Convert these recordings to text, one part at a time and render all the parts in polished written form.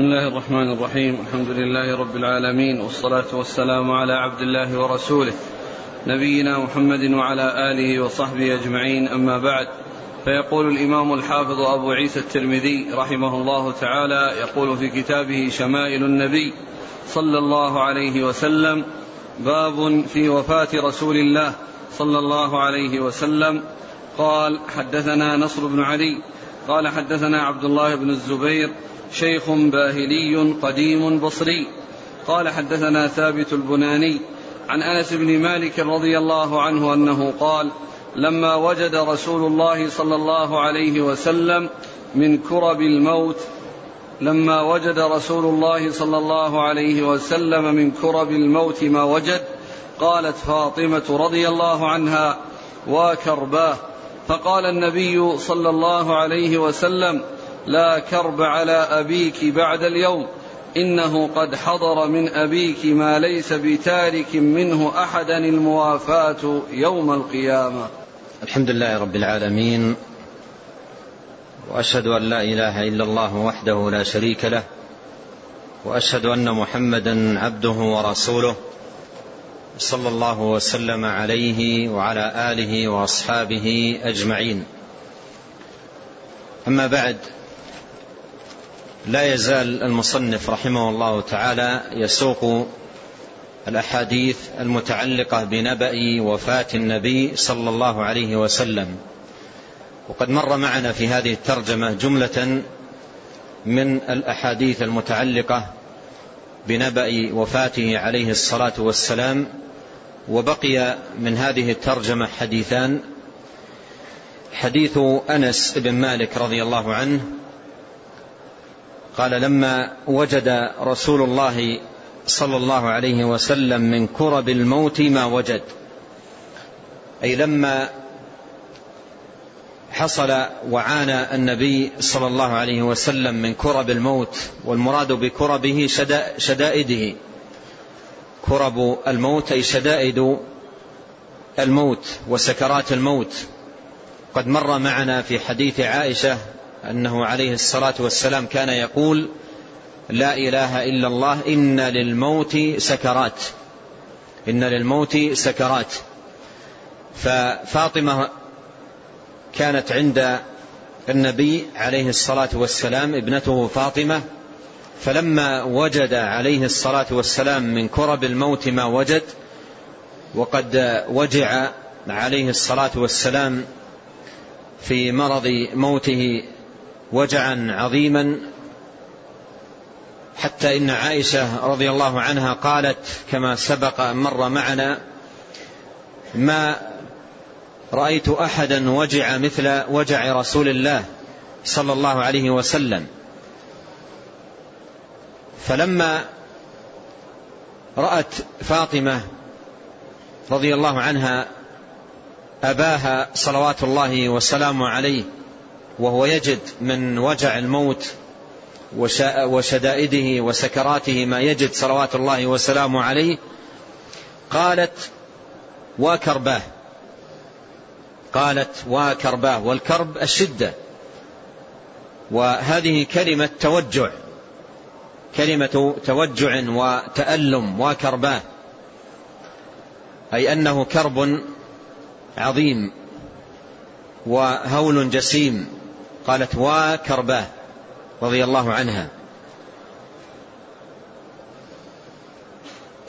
بسم الله الرحمن الرحيم. الحمد لله رب العالمين، والصلاة والسلام على عبد الله ورسوله نبينا محمد وعلى آله وصحبه أجمعين، أما بعد. فيقول الإمام الحافظ أبو عيسى الترمذي رحمه الله تعالى، يقول في كتابه شمائل النبي صلى الله عليه وسلم: باب في وفاة رسول الله صلى الله عليه وسلم. قال: حدثنا نصر بن علي قال: حدثنا عبد الله بن الزبير شيخ باهلي قديم بصري قال: حدثنا ثابت البناني عن أنس بن مالك رضي الله عنه أنه قال: لما وجد رسول الله صلى الله عليه وسلم من كرب الموت ما وجد، قالت فاطمة رضي الله عنها: وكرباه. فقال النبي صلى الله عليه وسلم: لا كرب على أبيك بعد اليوم، إنه قد حضر من أبيك ما ليس بتارك منه أحدا الموافاة يوم القيامة. الحمد لله رب العالمين، وأشهد أن لا إله إلا الله وحده لا شريك له، وأشهد أن محمدا عبده ورسوله، صلى الله وسلم عليه وعلى آله وأصحابه أجمعين. أما بعد، لا يزال المصنف رحمه الله تعالى يسوق الأحاديث المتعلقة بنبأ وفاة النبي صلى الله عليه وسلم، وقد مر معنا في هذه الترجمة جملة من الأحاديث المتعلقة بنبأ وفاته عليه الصلاة والسلام، وبقي من هذه الترجمة حديثان: حديث أنس بن مالك رضي الله عنه قال: لما وجد رسول الله صلى الله عليه وسلم من كرب الموت ما وجد، أي لما حصل وعانى النبي صلى الله عليه وسلم من كرب الموت، والمراد بكربه شدائده، كرب الموت أي شدائد الموت وسكرات الموت. قد مر معنا في حديث عائشة أنه عليه الصلاة والسلام كان يقول: لا إله إلا الله، إن للموت سكرات، إن للموت سكرات. ففاطمة كانت عند النبي عليه الصلاة والسلام ابنته فاطمة، فلما وجد عليه الصلاة والسلام من كرب الموت ما وجد، وقد وجع عليه الصلاة والسلام في مرض موته وجعا عظيما، حتى إن عائشة رضي الله عنها قالت كما سبق مر معنا: ما رأيت أحدا وجع مثل وجع رسول الله صلى الله عليه وسلم. فلما رأت فاطمة رضي الله عنها أباها صلوات الله وسلامه عليه وهو يجد من وجع الموت وشدائده وسكراته ما يجد صلوات الله وسلامه عليه، قالت: وكرباه، قالت: وكرباه. والكرب الشدة، وهذه كلمة توجع، كلمة توجع وتألم. وكرباه أي أنه كرب عظيم وهول جسيم. قالت: وكرباه رضي الله عنها.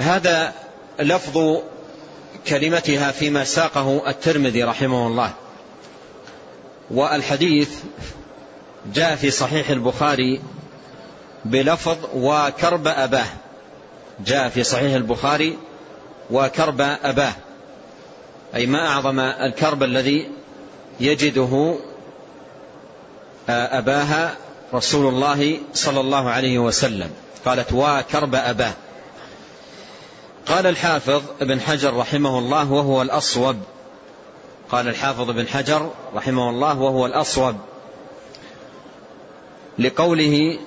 هذا لفظ كلمتها فيما ساقه الترمذي رحمه الله، والحديث جاء في صحيح البخاري بلفظ: وكرب أباه، جاء في صحيح البخاري: وكرب أباه، أي ما أعظم الكرب الذي يجده أباها رسول الله صلى الله عليه وسلم. قالت: وكرب أباه. قال الحافظ ابن حجر رحمه الله: وهو الأصوب. قال الحافظ ابن حجر رحمه الله: وهو الأصوب، لقوله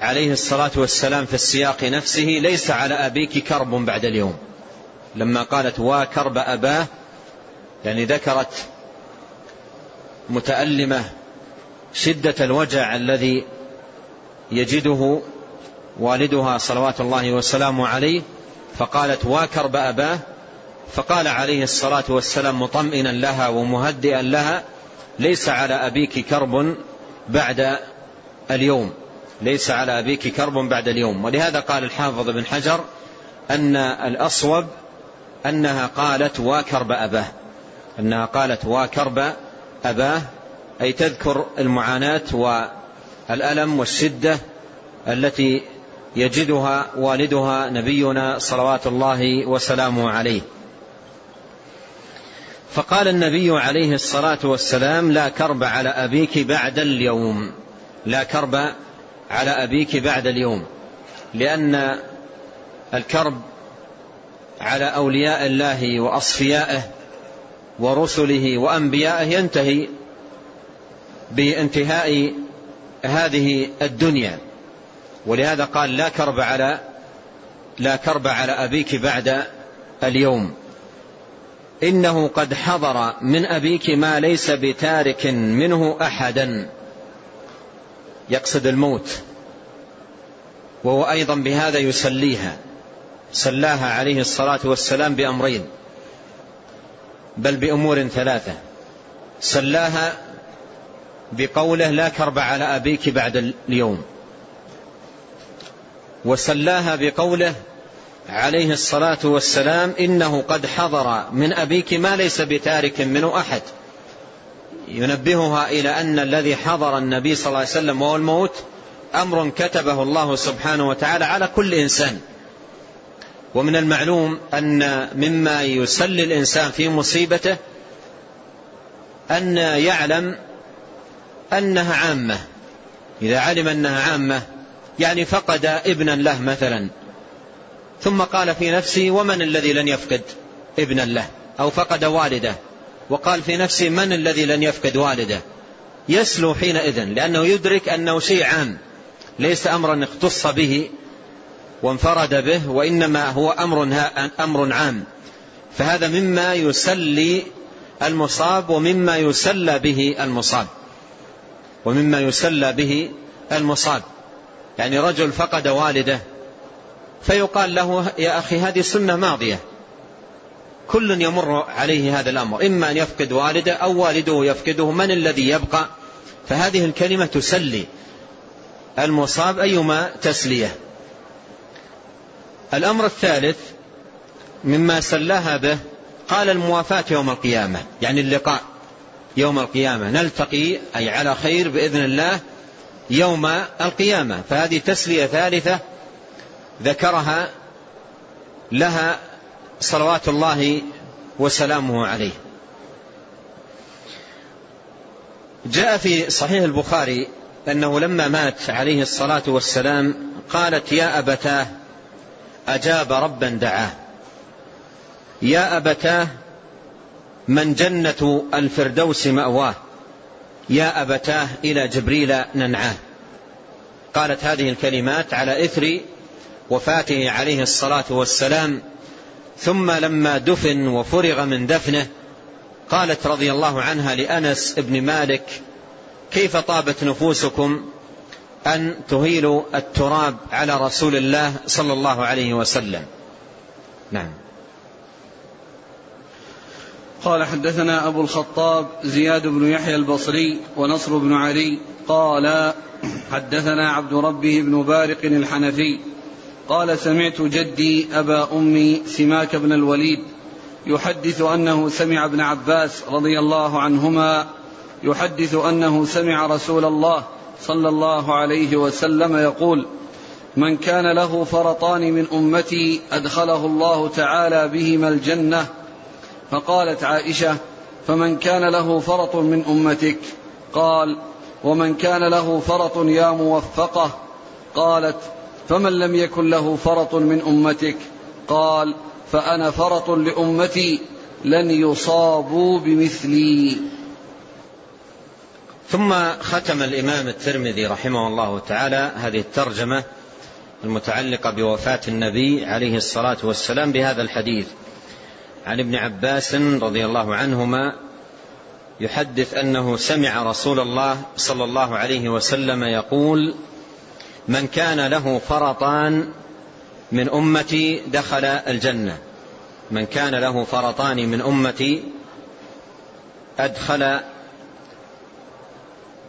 عليه الصلاة والسلام في السياق نفسه: ليس على أبيك كرب بعد اليوم. لما قالت: وكرب أباه، يعني ذكرت متألمة شدة الوجع الذي يجده والدها صلوات الله وسلامه عليه فقالت واكرب أباه، فقال عليه الصلاة والسلام مطمئنا لها ومهدئا لها ليس على أبيك كرب بعد اليوم، ليس على أبيك كرب بعد اليوم. ولهذا قال الحافظ بن حجر أن الأصوب أنها قالت واكرب أباه، أنها قالت واكرب أباه، أي تذكر المعاناة والألم والشدة التي يجدها والدها نبينا صلوات الله وسلامه عليه. فقال النبي عليه الصلاة والسلام لا كرب على أبيك بعد اليوم، لا كرب على أبيك بعد اليوم، لأن الكرب على أولياء الله وأصفيائه ورسله وأنبيائه ينتهي بانتهاء هذه الدنيا، ولهذا قال لا كرب على أبيك بعد اليوم، إنه قد حضر من أبيك ما ليس بتارك منه أحدا، يقصد الموت، وهو أيضا بهذا يسليها، سلاها عليه الصلاة والسلام بأمرين بل بأمور ثلاثة. سلاها بقوله لا كرب على أبيك بعد اليوم، وسلاها بقوله عليه الصلاة والسلام إنه قد حضر من أبيك ما ليس بتارك منه أحد، ينبهها إلى أن الذي حضر النبي صلى الله عليه وسلم وهو الموت أمر كتبه الله سبحانه وتعالى على كل إنسان. ومن المعلوم أن مما يسلي الإنسان في مصيبته أن يعلم أنها عامة، إذا علم أنها عامة يعني فقد ابنا له مثلا ثم قال في نفسه ومن الذي لن يفقد ابنا له، أو فقد والده وقال في نفسه من الذي لن يفقد والده، يسلو حينئذ لأنه يدرك أنه شيء عام ليس أمرا اختص به وانفرد به، وإنما هو أمر عام. فهذا مما يسلي المصاب ومما يسلى به المصاب، ومما يسلى به المصاب، يعني رجل فقد والده فيقال له يا أخي هذه سنة ماضية، كل يمر عليه هذا الأمر، إما أن يفقد والده أو والده يفقده، من الذي يبقى؟ فهذه الكلمة تسلي المصاب أيما تسليه. الأمر الثالث مما سلاها به قال الموافاة يوم القيامة، يعني اللقاء يوم القيامة، نلتقي أي على خير بإذن الله يوم القيامة، فهذه تسلية ثالثة ذكرها لها صلوات الله وسلامه عليه. جاء في صحيح البخاري أنه لما مات عليه الصلاة والسلام قالت يا أبتاه أجاب ربا دعاه، يا أبتاه من جنة الفردوس مأواه، يا أبتاه إلى جبريل ننعاه. قالت هذه الكلمات على إثر وفاته عليه الصلاة والسلام، ثم لما دفن وفرغ من دفنه قالت رضي الله عنها لأنس بن مالك كيف طابت نفوسكم أن تهيلوا التراب على رسول الله صلى الله عليه وسلم. نعم. قال حدثنا أبو الخطاب زياد بن يحيى البصري ونصر بن علي قال حدثنا عبد ربه بن بارق الحنفي قال سمعت جدي أبا أمي سماك بن الوليد يحدث أنه سمع ابن عباس رضي الله عنهما يحدث أنه سمع رسول الله صلى الله عليه وسلم يقول من كان له فرطان من أمتي أدخله الله تعالى بهما الجنة. فقالت عائشة فمن كان له فرط من أمتك؟ قال ومن كان له فرط يا موفقة؟ قالت فمن لم يكن له فرط من أمتك؟ قال فأنا فرط لأمتي لن يصابوا بمثلي. ثم ختم الإمام الترمذي رحمه الله تعالى هذه الترجمة المتعلقة بوفاة النبي عليه الصلاة والسلام بهذا الحديث عن ابن عباس رضي الله عنهما يحدث أنه سمع رسول الله صلى الله عليه وسلم يقول من كان له فرطان من أمتي دخل الجنة، من كان له فرطان من أمتي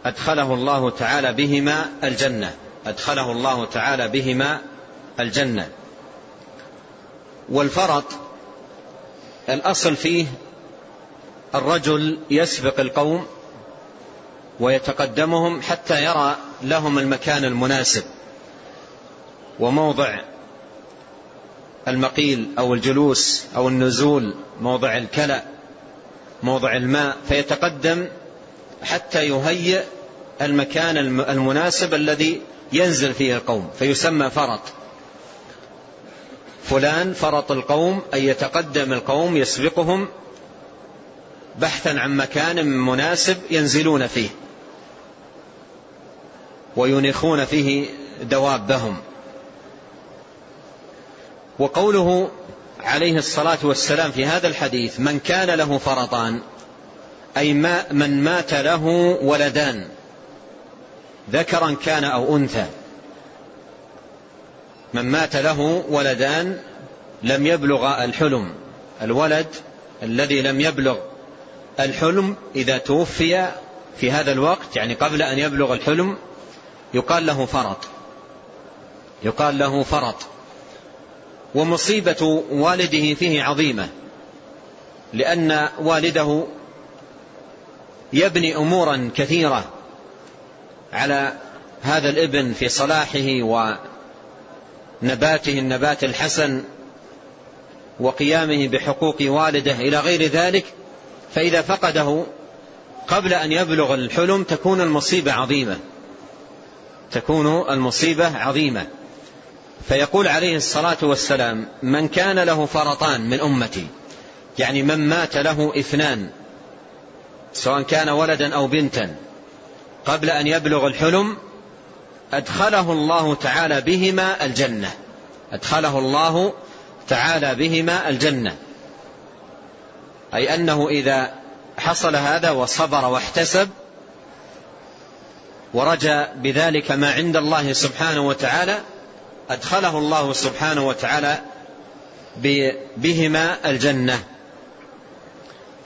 أدخله الله تعالى بهما الجنة، أدخله الله تعالى بهما الجنة. والفرط الأصل فيه الرجل يسبق القوم ويتقدمهم حتى يرى لهم المكان المناسب وموضع المقيل أو الجلوس أو النزول، موضع الكلأ، موضع الماء، فيتقدم حتى يهيئ المكان المناسب الذي ينزل فيه القوم، فيسمى فرط. فلان فرط القوم أي يتقدم القوم يسبقهم بحثا عن مكان مناسب ينزلون فيه وينخون فيه دوابهم. وقوله عليه الصلاة والسلام في هذا الحديث من كان له فرطان أي من مات له ولدان ذكرا كان أو أنثى، من مات له ولدان لم يبلغ الحلم، الولد الذي لم يبلغ الحلم إذا توفي في هذا الوقت يعني قبل أن يبلغ الحلم يقال له فرط، يقال له فرط. ومصيبة والده فيه عظيمة، لأن والده يبني أمورا كثيرة على هذا الابن في صلاحه ونباته النبات الحسن وقيامه بحقوق والده إلى غير ذلك، فإذا فقده قبل أن يبلغ الحلم تكون المصيبة عظيمة، تكون المصيبة عظيمة. فيقول عليه الصلاة والسلام من كان له فرطان من أمتي، يعني من مات له اثنان سواء كان ولدا أو بنتا قبل أن يبلغ الحلم أدخله الله تعالى بهما الجنة، أدخله الله تعالى بهما الجنة، أي أنه إذا حصل هذا وصبر واحتسب ورجى بذلك ما عند الله سبحانه وتعالى أدخله الله سبحانه وتعالى بهما الجنة.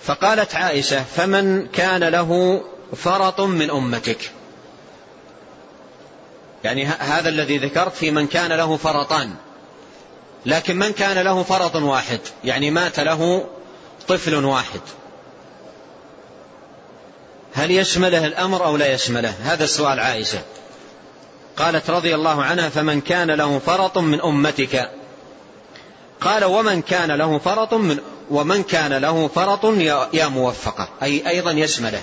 فقالت عائشة فمن كان له فرط من أمتك، يعني هذا الذي ذكرت في من كان له فرطان، لكن من كان له فرط واحد يعني مات له طفل واحد هل يشمله الأمر أو لا يشمله؟ هذا السؤال عائشة. قالت رضي الله عنها فمن كان له فرط من أمتك. قال ومن كان له فرط يا موفقة، أي أيضا يشمله،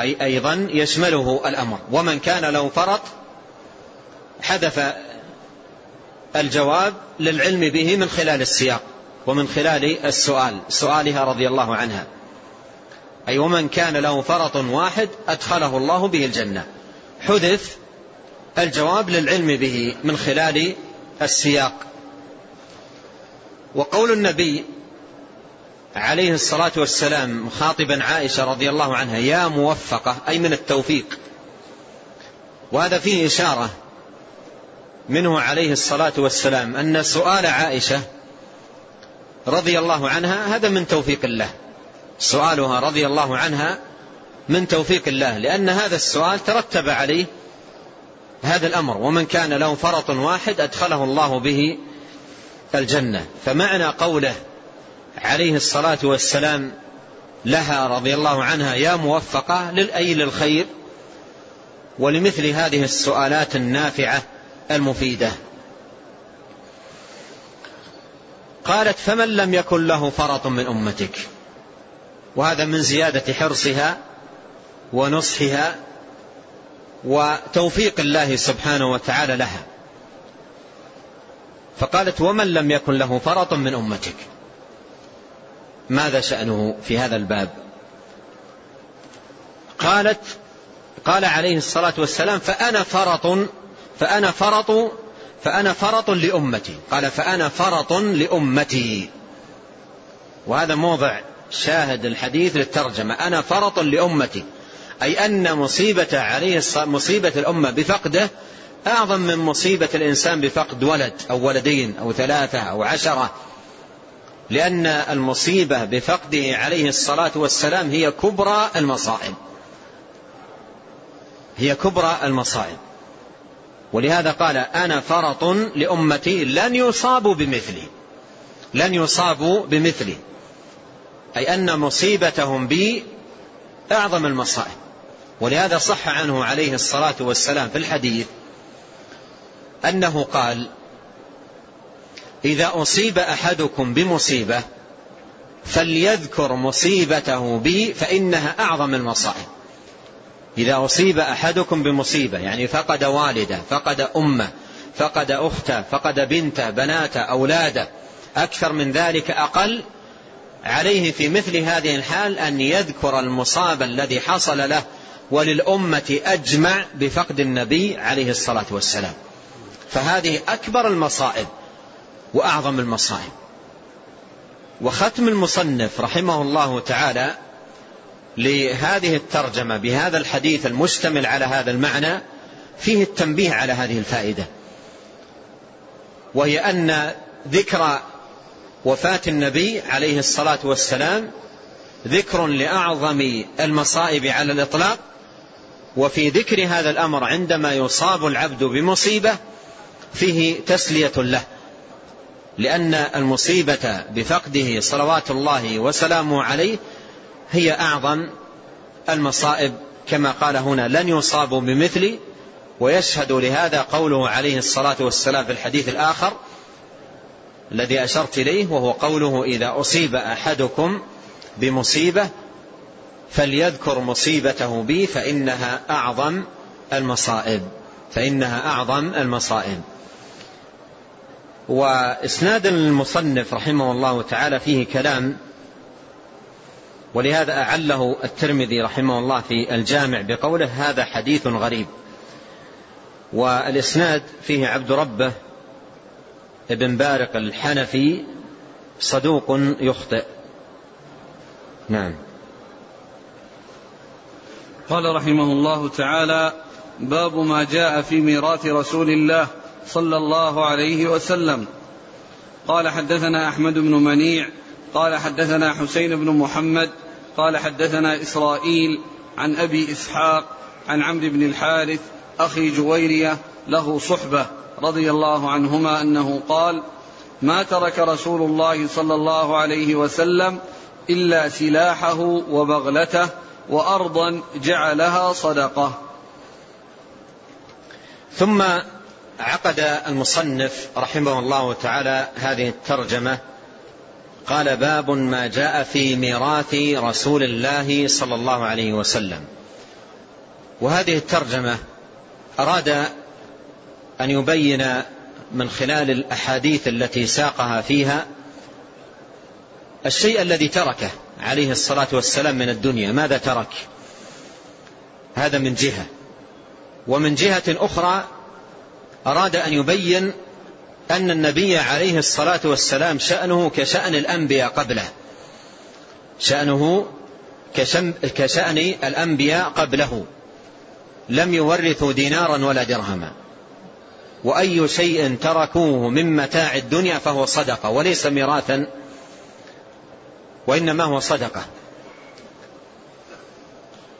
أي أيضا يشمله الأمر. ومن كان له فرط حذف الجواب للعلم به من خلال السياق ومن خلال السؤال، سؤالها رضي الله عنها، أي ومن كان له فرط واحد أدخله الله به الجنة، حذف الجواب للعلم به من خلال السياق. وقول النبي عليه الصلاة والسلام خاطبا عائشة رضي الله عنها يا موفقة أي من التوفيق، وهذا فيه إشارة منه عليه الصلاة والسلام أن سؤال عائشة رضي الله عنها هذا من توفيق الله، سؤالها رضي الله عنها من توفيق الله، لأن هذا السؤال ترتب عليه هذا الأمر، ومن كان له فرط واحد أدخله الله به الجنة. فمعنى قوله عليه الصلاة والسلام لها رضي الله عنها يا موفقة للأي للخير ولمثل هذه السؤالات النافعة المفيدة. قالت فمن لم يكن له فرط من أمتك، وهذا من زيادة حرصها ونصحها وتوفيق الله سبحانه وتعالى لها، فقالت ومن لم يكن له فرط من أمتك، ماذا شأنه في هذا الباب؟ قال عليه الصلاة والسلام فأنا فرط لأمتي. قال فأنا فرط لأمتي، وهذا موضع شاهد الحديث للترجمة، أنا فرط لأمتي أي أن مصيبة الأمة بفقده أعظم من مصيبة الإنسان بفقد ولد أو ولدين أو ثلاثة أو عشرة، لأن المصيبة بفقده عليه الصلاة والسلام هي كبرى المصائب، هي كبرى المصائب. ولهذا قال أنا فرط لأمتي لن يصابوا بمثلي، لن يصابوا بمثلي، أي أن مصيبتهم بي أعظم المصائب. ولهذا صح عنه عليه الصلاة والسلام في الحديث أنه قال إذا أصيب أحدكم بمصيبة فليذكر مصيبته بي فإنها أعظم المصائب. إذا أصيب أحدكم بمصيبة يعني فقد والده، فقد أمه، فقد أخته، فقد بنته، بناته، أولاده، أكثر من ذلك أقل، عليه في مثل هذه الحال أن يذكر المصاب الذي حصل له وللأمة أجمع بفقد النبي عليه الصلاة والسلام. فهذه أكبر المصائب وأعظم المصائب. وختم المصنف رحمه الله تعالى لهذه الترجمة بهذا الحديث المشتمل على هذا المعنى فيه التنبيه على هذه الفائدة، وهي أن ذكر وفاة النبي عليه الصلاة والسلام ذكر لأعظم المصائب على الإطلاق. وفي ذكر هذا الأمر عندما يصاب العبد بمصيبة فيه تسلية له، لأن المصيبة بفقده صلوات الله وسلامه عليه هي أعظم المصائب كما قال هنا لن يصابوا بمثلي. ويشهد لهذا قوله عليه الصلاة والسلام في الحديث الآخر الذي أشرت إليه، وهو قوله إذا أصيب أحدكم بمصيبة فليذكر مصيبته بي فإنها أعظم المصائب، فإنها أعظم المصائب. وإسناد المصنف رحمه الله تعالى فيه كلام، ولهذا أعله الترمذي رحمه الله في الجامع بقوله هذا حديث غريب. والإسناد فيه عبد ربه بن بارق الحنفي صدوق يخطئ. نعم. قال رحمه الله تعالى باب ما جاء في ميراث رسول الله صلى الله عليه وسلم. قال حدثنا أحمد بن منيع قال حدثنا حسين بن محمد قال حدثنا إسرائيل عن أبي إسحاق عن عمرو بن الحارث أخي جويرية له صحبة رضي الله عنهما أنه قال ما ترك رسول الله صلى الله عليه وسلم إلا سلاحه وبغلته وأرضا جعلها صدقة. ثم عقد المصنف رحمه الله تعالى هذه الترجمة، قال باب ما جاء في ميراث رسول الله صلى الله عليه وسلم. وهذه الترجمة أراد أن يبين من خلال الأحاديث التي ساقها فيها الشيء الذي تركه عليه الصلاة والسلام من الدنيا، ماذا ترك، هذا من جهة. ومن جهة أخرى أراد أن يبين أن النبي عليه الصلاة والسلام شأنه كشأن الأنبياء قبله، شأنه كشأن الأنبياء قبله، لم يورثوا دينارا ولا درهما، وأي شيء تركوه من متاع الدنيا فهو صدقة، وليس ميراثا وإنما هو صدقة.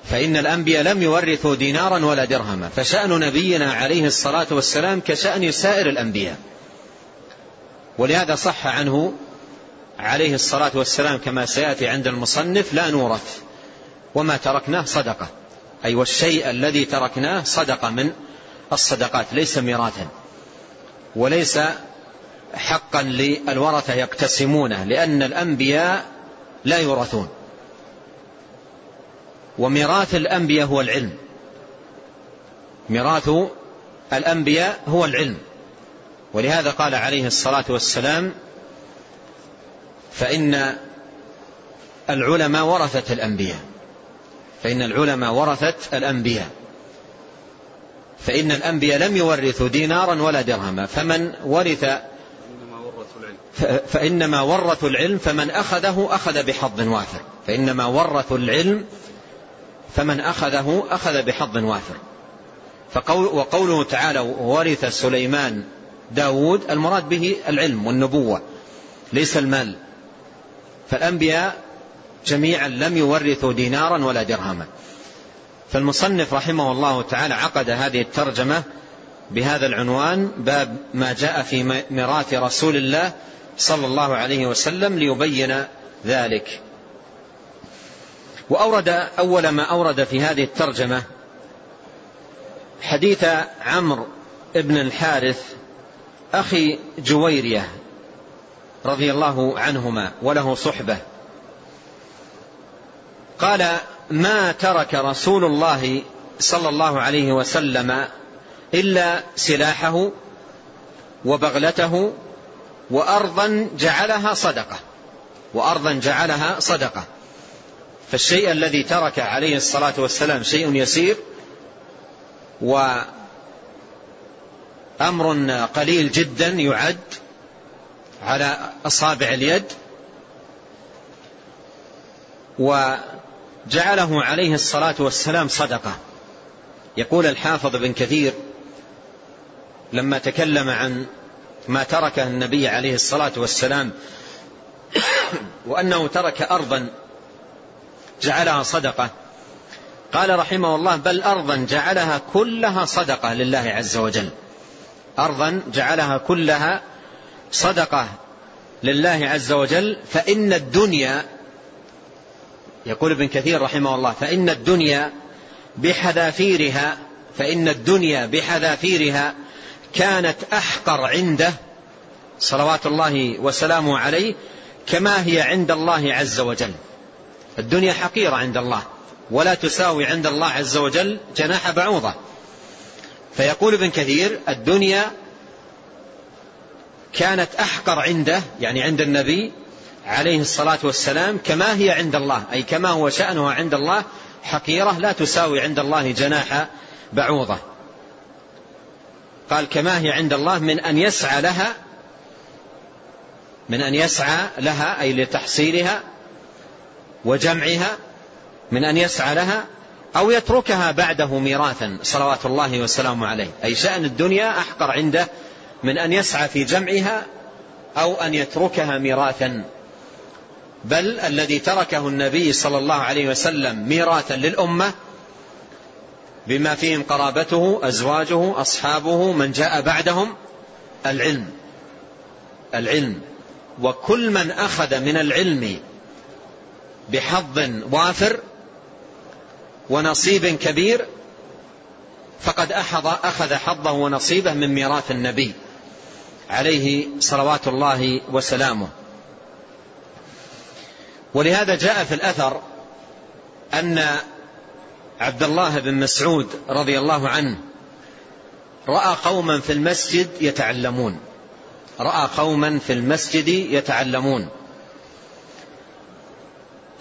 فإن الأنبياء لم يورثوا دينارا ولا درهما، فشأن نبينا عليه الصلاة والسلام كشأن سائر الأنبياء. ولهذا صح عنه عليه الصلاة والسلام كما سيأتي عند المصنف لا نورث وما تركناه صدقة، أي والشيء الذي تركناه صدقة من الصدقات، ليس ميراثا وليس حقا للورثة يقتسمونه، لأن الأنبياء لا يورثون. وميراث الأنبياء هو العلم، ميراث الأنبياء هو العلم. ولهذا قال عليه الصلاة والسلام فإن العلماء ورثت الأنبياء، فإن الأنبياء لم يورثوا دينارا ولا درهما، فمن ورث فإنما ورثوا العلم، فمن أخذه أخذ بحظ وافر. فإنما ورثوا العلم فمن أخذه أخذ بحظ وافر. وقوله تعالى وورث سليمان داود، المراد به العلم والنبوة ليس المال، فالأنبياء جميعا لم يورثوا دينارا ولا درهما. فالمصنف رحمه الله تعالى عقد هذه الترجمة بهذا العنوان، باب ما جاء في ميراث رسول الله صلى الله عليه وسلم، ليبين ذلك. وأورد أول ما أورد في هذه الترجمة حديث عمرو بن الحارث أخي جويرية رضي الله عنهما وله صحبة، قال: ما ترك رسول الله صلى الله عليه وسلم إلا سلاحه وبغلته وأرضا جعلها صدقة. فالشيء الذي ترك عليه الصلاة والسلام شيء يسير وأمر قليل جدا يعد على أصابع اليد، وجعله عليه الصلاة والسلام صدقة. يقول الحافظ ابن كثير لما تكلم عن ما تركه النبي عليه الصلاة والسلام وأنه ترك أرضا جعلها صدقة، قال رحمه الله: بل أرضا جعلها كلها صدقة لله عز وجل، أرضا جعلها كلها صدقة لله عز وجل. فإن الدنيا، يقول ابن كثير رحمه الله، فإن الدنيا بحذافيرها كانت أحقر عنده صلوات الله وسلامه عليه كما هي عند الله عز وجل. الدنيا حقيرة عند الله ولا تساوي عند الله عز وجل جناح بعوضة. فيقول ابن كثير: الدنيا كانت أحقر عنده، يعني عند النبي عليه الصلاة والسلام، كما هي عند الله، أي كما هو شأنها عند الله حقيرة لا تساوي عند الله جناح بعوضة. قال: كما هي عند الله من أن يسعى لها أي لتحصيلها وجمعها، من أن يسعى لها أو يتركها بعده ميراثا صلوات الله وسلامه عليه. أي شأن الدنيا أحقر عنده من أن يسعى في جمعها أو أن يتركها ميراثا. بل الذي تركه النبي صلى الله عليه وسلم ميراثا للأمة بما فيهم قرابته، أزواجه، أصحابه، من جاء بعدهم، العلم. وكل من أخذ من العلم بحظ وافر ونصيب كبير فقد أخذ حظه ونصيبه من ميراث النبي عليه صلوات الله وسلامه. ولهذا جاء في الأثر أن عبد الله بن مسعود رضي الله عنه رأى قوما في المسجد يتعلمون،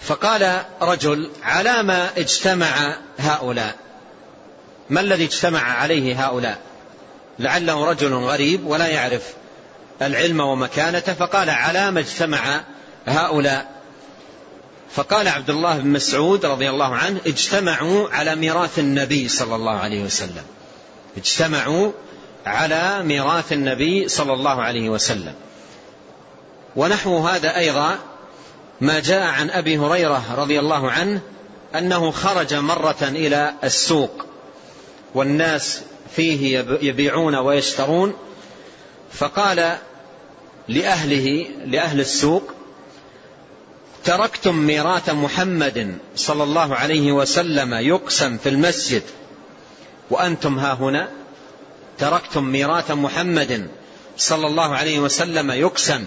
فقال رجل: على ما اجتمع هؤلاء، ما الذي اجتمع عليه هؤلاء؟ لعله رجل غريب ولا يعرف العلم ومكانته، فقال: على ما اجتمع هؤلاء. فقال عبد الله بن مسعود رضي الله عنه: اجتمعوا على ميراث النبي صلى الله عليه وسلم، اجتمعوا على ميراث النبي صلى الله عليه وسلم. ونحو هذا أيضا ما جاء عن أبي هريرة رضي الله عنه أنه خرج مرة إلى السوق والناس فيه يبيعون ويشترون، فقال لأهل السوق: تركتم ميراث محمد صلى الله عليه وسلم يقسم في المسجد وأنتم هاهنا، تركتم ميراث محمد صلى الله عليه وسلم يقسم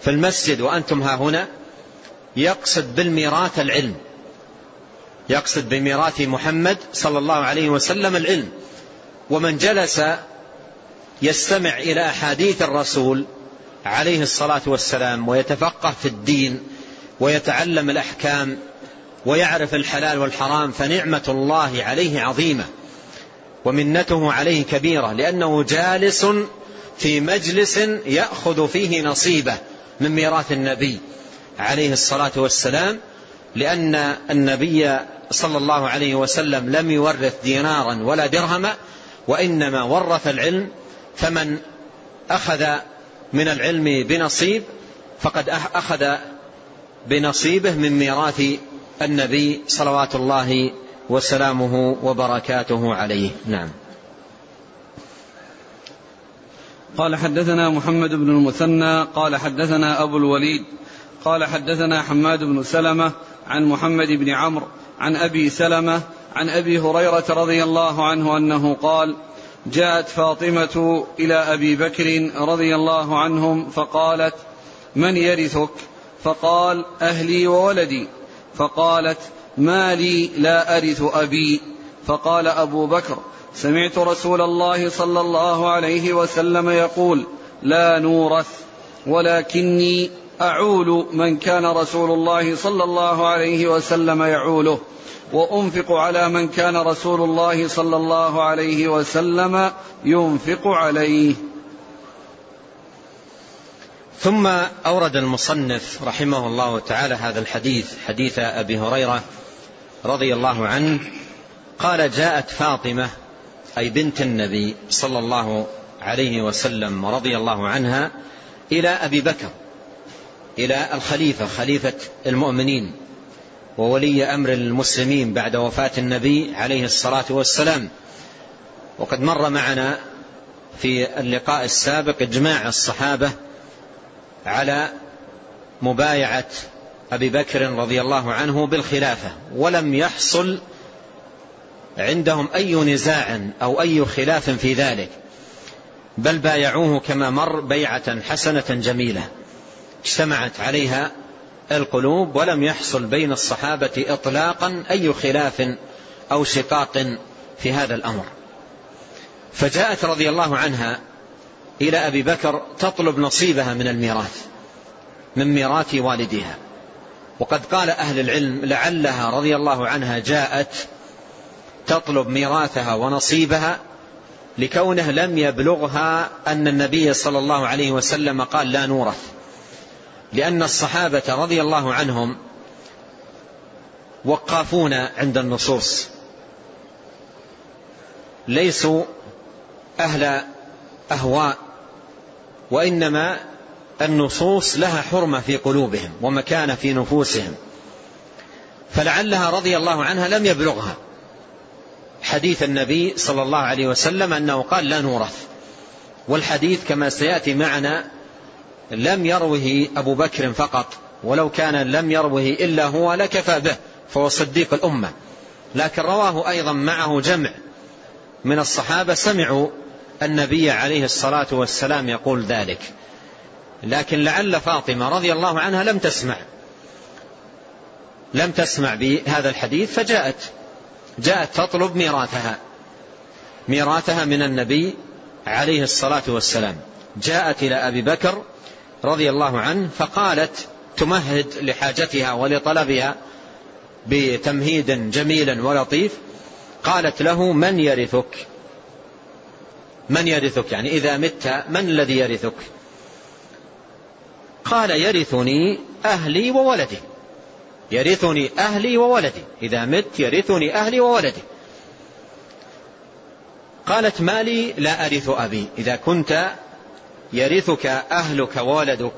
في المسجد وأنتم هاهنا. يقصد بالميراث العلم، يقصد بميراث محمد صلى الله عليه وسلم العلم. ومن جلس يستمع إلى أحاديث الرسول عليه الصلاة والسلام ويتفقه في الدين ويتعلم الأحكام ويعرف الحلال والحرام فنعمة الله عليه عظيمة ومنته عليه كبيرة، لأنه جالس في مجلس يأخذ فيه نصيبه من ميراث النبي عليه الصلاة والسلام، لأن النبي صلى الله عليه وسلم لم يورث دينارا ولا درهما، وإنما ورث العلم، فمن أخذ من العلم بنصيب فقد أخذ بنصيبه من ميراث النبي صلوات الله وسلامه وبركاته عليه. نعم. قال حدثنا محمد بن المثنى قال حدثنا أبو الوليد قال حدثنا حماد بن سلمة عن محمد بن عمرو عن أبي سلمة عن أبي هريرة رضي الله عنه أنه قال: جاءت فاطمة إلى أبي بكر رضي الله عنهم فقالت: من يرثك؟ فقال: أهلي وولدي. فقالت: ما لي لا أرث أبي؟ فقال أبو بكر: سمعت رسول الله صلى الله عليه وسلم يقول: لا نورث، ولكني أعول من كان رسول الله صلى الله عليه وسلم يعوله، وأنفق على من كان رسول الله صلى الله عليه وسلم ينفق عليه. ثم أورد المصنف رحمه الله تعالى هذا الحديث، حديث أبي هريرة رضي الله عنه قال: جاءت فاطمة أي بنت النبي صلى الله عليه وسلم رضي الله عنها إلى أبي بكر، إلى الخليفة، خليفة المؤمنين وولي أمر المسلمين بعد وفاة النبي عليه الصلاة والسلام. وقد مر معنا في اللقاء السابق إجماع الصحابة على مبايعة أبي بكر رضي الله عنه بالخلافة، ولم يحصل عندهم أي نزاع أو أي خلاف في ذلك، بل بايعوه كما مر بيعة حسنة جميلة اجتمعت عليها القلوب، ولم يحصل بين الصحابة إطلاقا أي خلاف أو شقاق في هذا الأمر. فجاءت رضي الله عنها إلى أبي بكر تطلب نصيبها من الميراث، من ميراث والدها. وقد قال أهل العلم لعلها رضي الله عنها جاءت تطلب ميراثها ونصيبها لكونه لم يبلغها أن النبي صلى الله عليه وسلم قال لا نورث، لأن الصحابة رضي الله عنهم وقافون عند النصوص، ليسوا أهل أهواء، وإنما النصوص لها حرمة في قلوبهم ومكانة في نفوسهم. فلعلها رضي الله عنها لم يبلغها حديث النبي صلى الله عليه وسلم أنه قال لا نورث، والحديث كما سيأتي معنا لم يروه أبو بكر فقط، ولو كان لم يروه إلا هو لكفى به، فهو صديق الأمة، لكن رواه أيضا معه جمع من الصحابة سمعوا النبي عليه الصلاة والسلام يقول ذلك، لكن لعل فاطمة رضي الله عنها لم تسمع بهذا الحديث، فجاءت تطلب ميراثها من النبي عليه الصلاة والسلام. جاءت إلى أبي بكر رضي الله عنه فقالت تمهد لحاجتها ولطلبها بتمهيد جميل ولطيف، قالت له: من يرثك؟ من يرثك يعني إذا مت من الذي يرثك؟ قال: يرثني أهلي وولدي، يرثني أهلي وولدي، إذا مت يرثني أهلي وولدي. قالت: ما لي لا أرث أبي؟ إذا كنت يرثك أهلك وولدك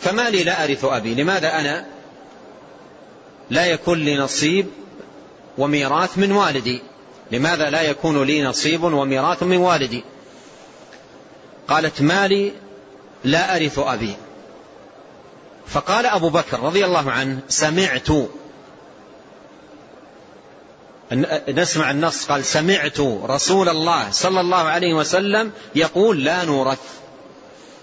فما لي لا أرث أبي؟ لماذا أنا لا يكون لي نصيب وميراث من والدي؟ لماذا لا يكون لي نصيب وميراث من والدي؟ قالت: ما لي لا أرث أبي. فقال أبو بكر رضي الله عنه: سمعت، نسمع النص، قال: سمعت رسول الله صلى الله عليه وسلم يقول لا نورث،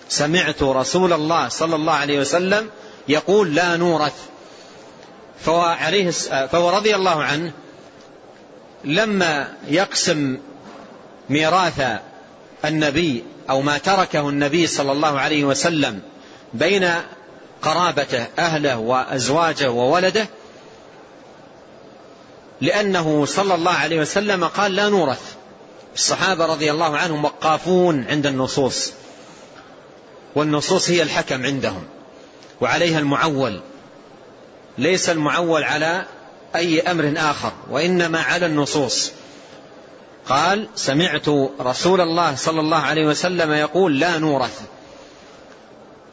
سمعت رسول الله صلى الله عليه وسلم يقول لا نورث. فهو رضي الله عنه لما يقسم ميراث النبي أو ما تركه النبي صلى الله عليه وسلم بين قرابته أهله وأزواجه وولده، لأنه صلى الله عليه وسلم قال لا نورث، الصحابة رضي الله عنهم وقافون عند النصوص، والنصوص هي الحكم عندهم وعليها المعول، ليس المعول على أي أمر آخر وإنما على النصوص. قال: سمعت رسول الله صلى الله عليه وسلم يقول: لا نورث.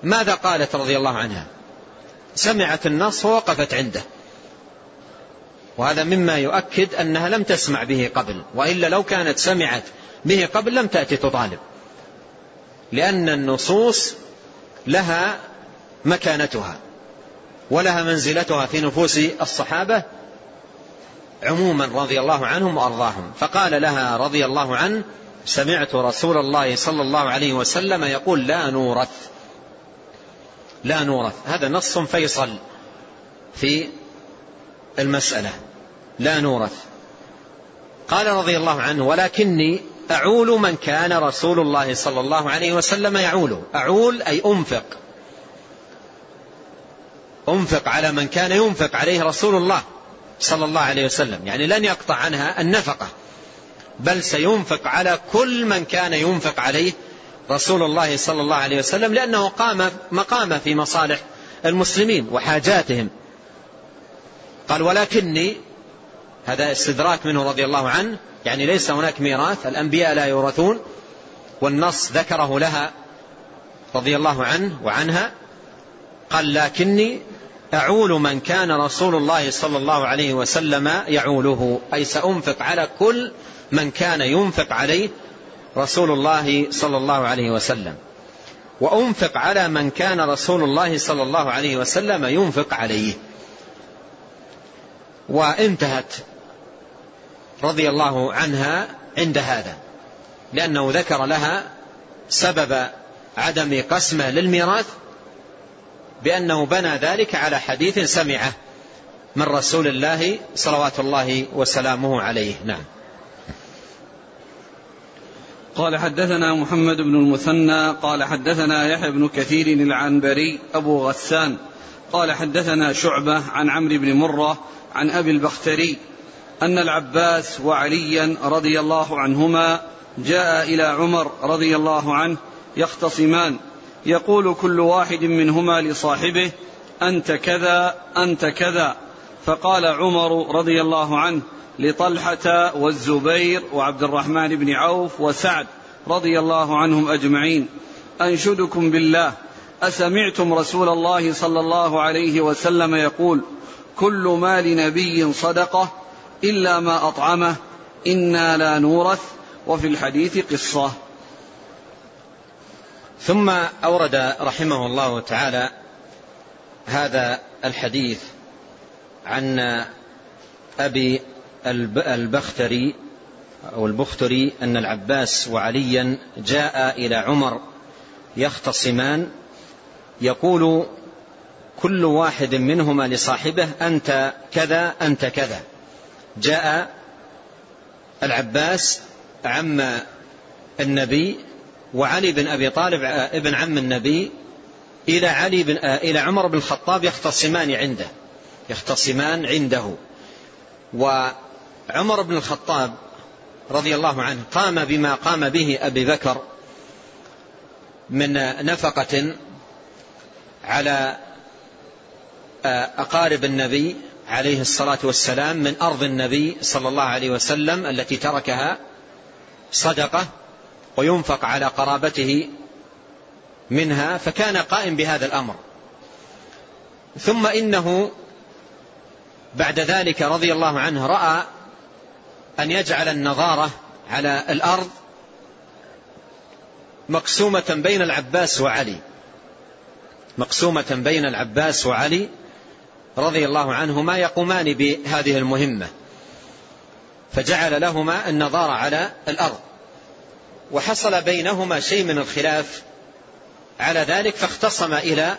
ماذا قالت رضي الله عنها؟ سمعت النص ووقفت عنده، وهذا مما يؤكد أنها لم تسمع به قبل، وإلا لو كانت سمعت به قبل لم تأتي تطالب، لأن النصوص لها مكانتها ولها منزلتها في نفوس الصحابة عموما رضي الله عنهم وأرضاهم. فقال لها رضي الله عنه: سمعت رسول الله صلى الله عليه وسلم يقول: لا نورث، لا نورث. هذا نص فيصل في المسألة، لا نورث. قال رضي الله عنه: ولكني أعول من كان رسول الله صلى الله عليه وسلم يعوله. أعول أي أنفق، أنفق على من كان ينفق عليه رسول الله صلى الله عليه وسلم، يعني لن يقطع عنها النفقة، بل سينفق على كل من كان ينفق عليه رسول الله صلى الله عليه وسلم، لأنه قام مقام في مصالح المسلمين وحاجاتهم. قال: ولكني، هذا استدراك منه رضي الله عنه، يعني ليس هناك ميراث، الأنبياء لا يورثون، والنص ذكره لها رضي الله عنه وعنها. قال: لكني أعول من كان رسول الله صلى الله عليه وسلم يعوله، أي سأنفق على كل من كان ينفق عليه رسول الله صلى الله عليه وسلم، وأنفق على من كان رسول الله صلى الله عليه وسلم ينفق عليه. وانتهت رضي الله عنها عند هذا، لأنه ذكر لها سبب عدم قسمه للميراث بأنه بنى ذلك على حديث سمعه من رسول الله صلوات الله وسلامه عليه. نعم. قال: حدثنا محمد بن المثنى قال: حدثنا يحيى بن كثير العنبري أبو غسان قال: حدثنا شعبة عن عمرو بن مرة عن أبي البختري أن العباس وعليا رضي الله عنهما جاء إلى عمر رضي الله عنه يختصمان، يقول كل واحد منهما لصاحبه: أنت كذا، أنت كذا. فقال عمر رضي الله عنه لطلحة والزبير وعبد الرحمن بن عوف وسعد رضي الله عنهم أجمعين: أنشدكم بالله، أسمعتم رسول الله صلى الله عليه وسلم يقول: كل ما لنبي صدقة إلا ما أطعمه، إنا لا نورث، وفي الحديث قصة. ثم أورد رحمه الله تعالى هذا الحديث عن أبي البختري أو البختري أن العباس وعليا جاء إلى عمر يختصمان، يقول كل واحد منهما لصاحبه: أنت كذا، أنت كذا. جاء العباس عم النبي وعلي بن أبي طالب ابن عم النبي إلى إلى عمر بن الخطاب يختصمان عنده. وعمر بن الخطاب رضي الله عنه قام بما قام به أبي بكر من نفقة على أقارب النبي عليه الصلاة والسلام من أرض النبي صلى الله عليه وسلم التي تركها صدقة وينفق على قرابته منها، فكان قائم بهذا الأمر. ثم إنه بعد ذلك رضي الله عنه رأى أن يجعل النظارة على الأرض مقسومة بين العباس وعلي رضي الله عنهما يقومان بهذه المهمة، فجعل لهما النظارة على الأرض، وحصل بينهما شيء من الخلاف على ذلك، فاختصم إلى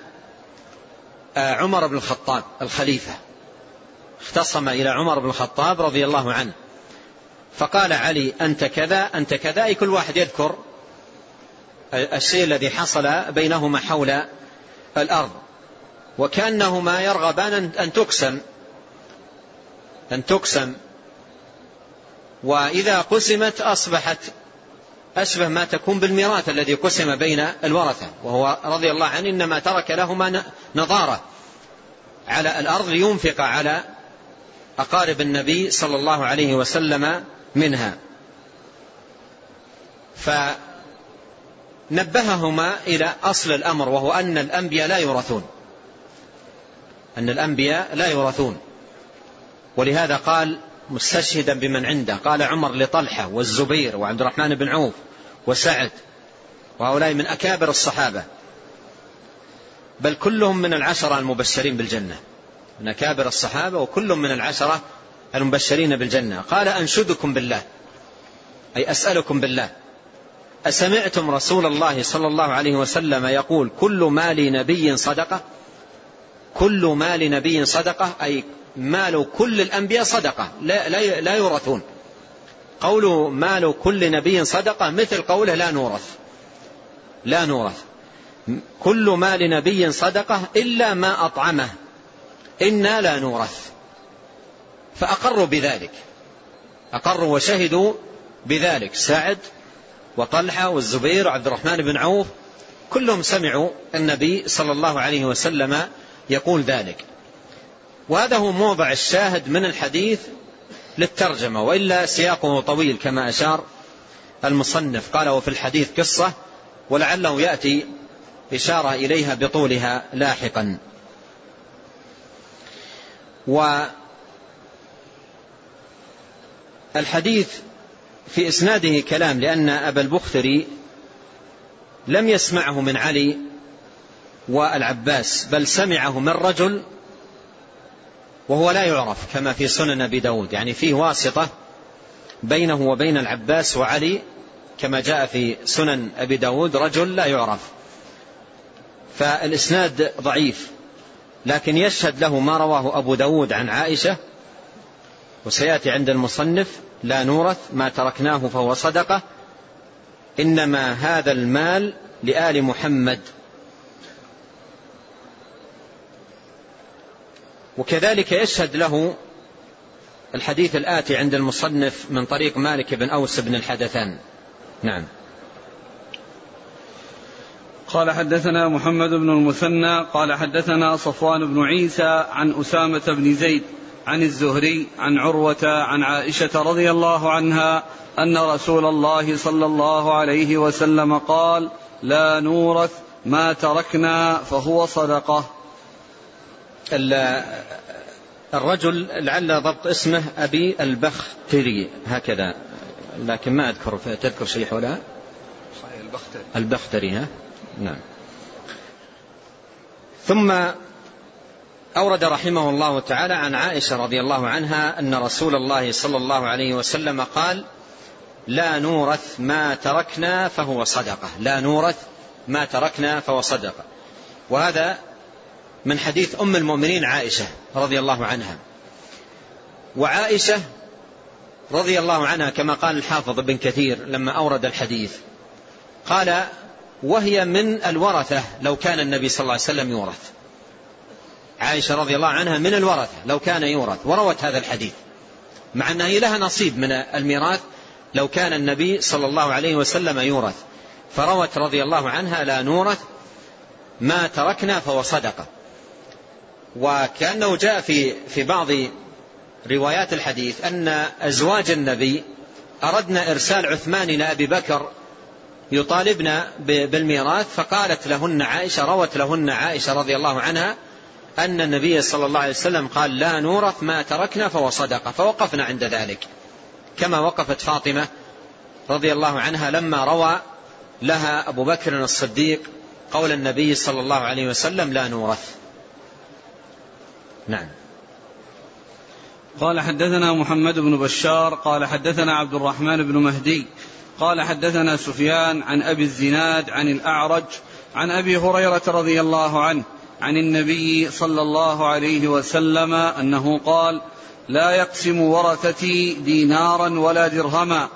عمر بن الخطاب الخليفة، اختصم إلى عمر بن الخطاب رضي الله عنه. فقال علي: أنت كذا، أنت كذا، أي كل واحد يذكر الشيء الذي حصل بينهما حول الأرض، وكأنهما يرغبان أن تقسم، وإذا قسمت أصبحت أشبه ما تكون بالميراث الذي قسم بين الورثة، وهو رضي الله عنه إنما ترك لهما نظارة على الأرض لينفق على أقارب النبي صلى الله عليه وسلم منها. فنبههما إلى أصل الأمر، وهو أن الأنبياء لا يورثون، ولهذا قال مستشهدا بمن عنده، قال عمر لطلحة والزبير وعبد الرحمن بن عوف وسعد، وهؤلاء من أكابر الصحابة، بل كلهم من العشرة المبشرين بالجنة، من أكابر الصحابة وكلهم من العشرة المبشرين بالجنة. قال أنشدكم بالله، أي أسألكم بالله، أسمعتم رسول الله صلى الله عليه وسلم يقول كل ما لنبي صدقة؟ كل ما لنبي صدقة، أي مال كل الأنبياء صدقة لا يورثون. قوله مال كل نبي صدقة مثل قوله لا نورث، كل ما لنبي صدقة إلا ما أطعمه إنا لا نورث. فأقروا بذلك، أقروا وشهدوا بذلك سعد وطلحة والزبير وعبد الرحمن بن عوف، كلهم سمعوا النبي صلى الله عليه وسلم يقول ذلك. وهذا هو موضع الشاهد من الحديث للترجمة، وإلا سياقه طويل كما أشار المصنف. قال وفي الحديث قصة، ولعله يأتي إشارة إليها بطولها لاحقا. والحديث في إسناده كلام، لأن أبا البختري لم يسمعه من علي والعباس، بل سمعه من رجل وهو لا يعرف، كما في سنن أبي داود، يعني فيه واسطة بينه وبين العباس وعلي، كما جاء في سنن أبي داود رجل لا يعرف. فالإسناد ضعيف، لكن يشهد له ما رواه أبو داود عن عائشة، وسيأتي عند المصنف لا نورث، ما تركناه فهو صدقة، إنما هذا المال لآل محمد. وكذلك يشهد له الحديث الآتي عند المصنف من طريق مالك بن أوس بن الحدثان. نعم. قال حدثنا محمد بن المثنى قال حدثنا صفوان بن عيسى عن أسامة بن زيد عن الزهري عن عروة عن عائشة رضي الله عنها أن رسول الله صلى الله عليه وسلم قال لا نورث ما تركنا فهو صدقة. الرجل لعل ضبط اسمه أبي البختري هكذا، لكن ما أذكر، تذكر شيء حولها؟ البختري، ها؟ نعم. ثم أورد رحمه الله تعالى عن عائشة رضي الله عنها أن رسول الله صلى الله عليه وسلم قال لا نورث ما تركنا فهو صدقة، لا نورث ما تركنا فهو صدقة. وهذا من حديث أم المؤمنين عائشة رضي الله عنها. وعائشة رضي الله عنها كما قال الحافظ ابن كثير لما أورد الحديث، قال وهي من الورثة لو كان النبي صلى الله عليه وسلم يورث. عائشة رضي الله عنها من الورثة لو كان يورث، وروت هذا الحديث مع أنها لها نصيب من الميراث لو كان النبي صلى الله عليه وسلم يورث، فروت رضي الله عنها لا نورث ما تركنا فهو صدقة. وكأنه جاء في بعض روايات الحديث أن أزواج النبي أردنا إرسال عثمان إلى أبي بكر يطالبنا بالميراث، فقالت لهن عائشة، روت لهن عائشة رضي الله عنها أن النبي صلى الله عليه وسلم قال لا نورث ما تركنا فهو صدقة، فوقفنا عند ذلك، كما وقفت فاطمة رضي الله عنها لما روى لها أبو بكر الصديق قول النبي صلى الله عليه وسلم لا نورث. نعم. قال حدثنا محمد بن بشار قال حدثنا عبد الرحمن بن مهدي قال حدثنا سفيان عن أبي الزناد عن الأعرج عن أبي هريرة رضي الله عنه عن النبي صلى الله عليه وسلم أنه قال لا يقسم ورثتي دينارا ولا درهما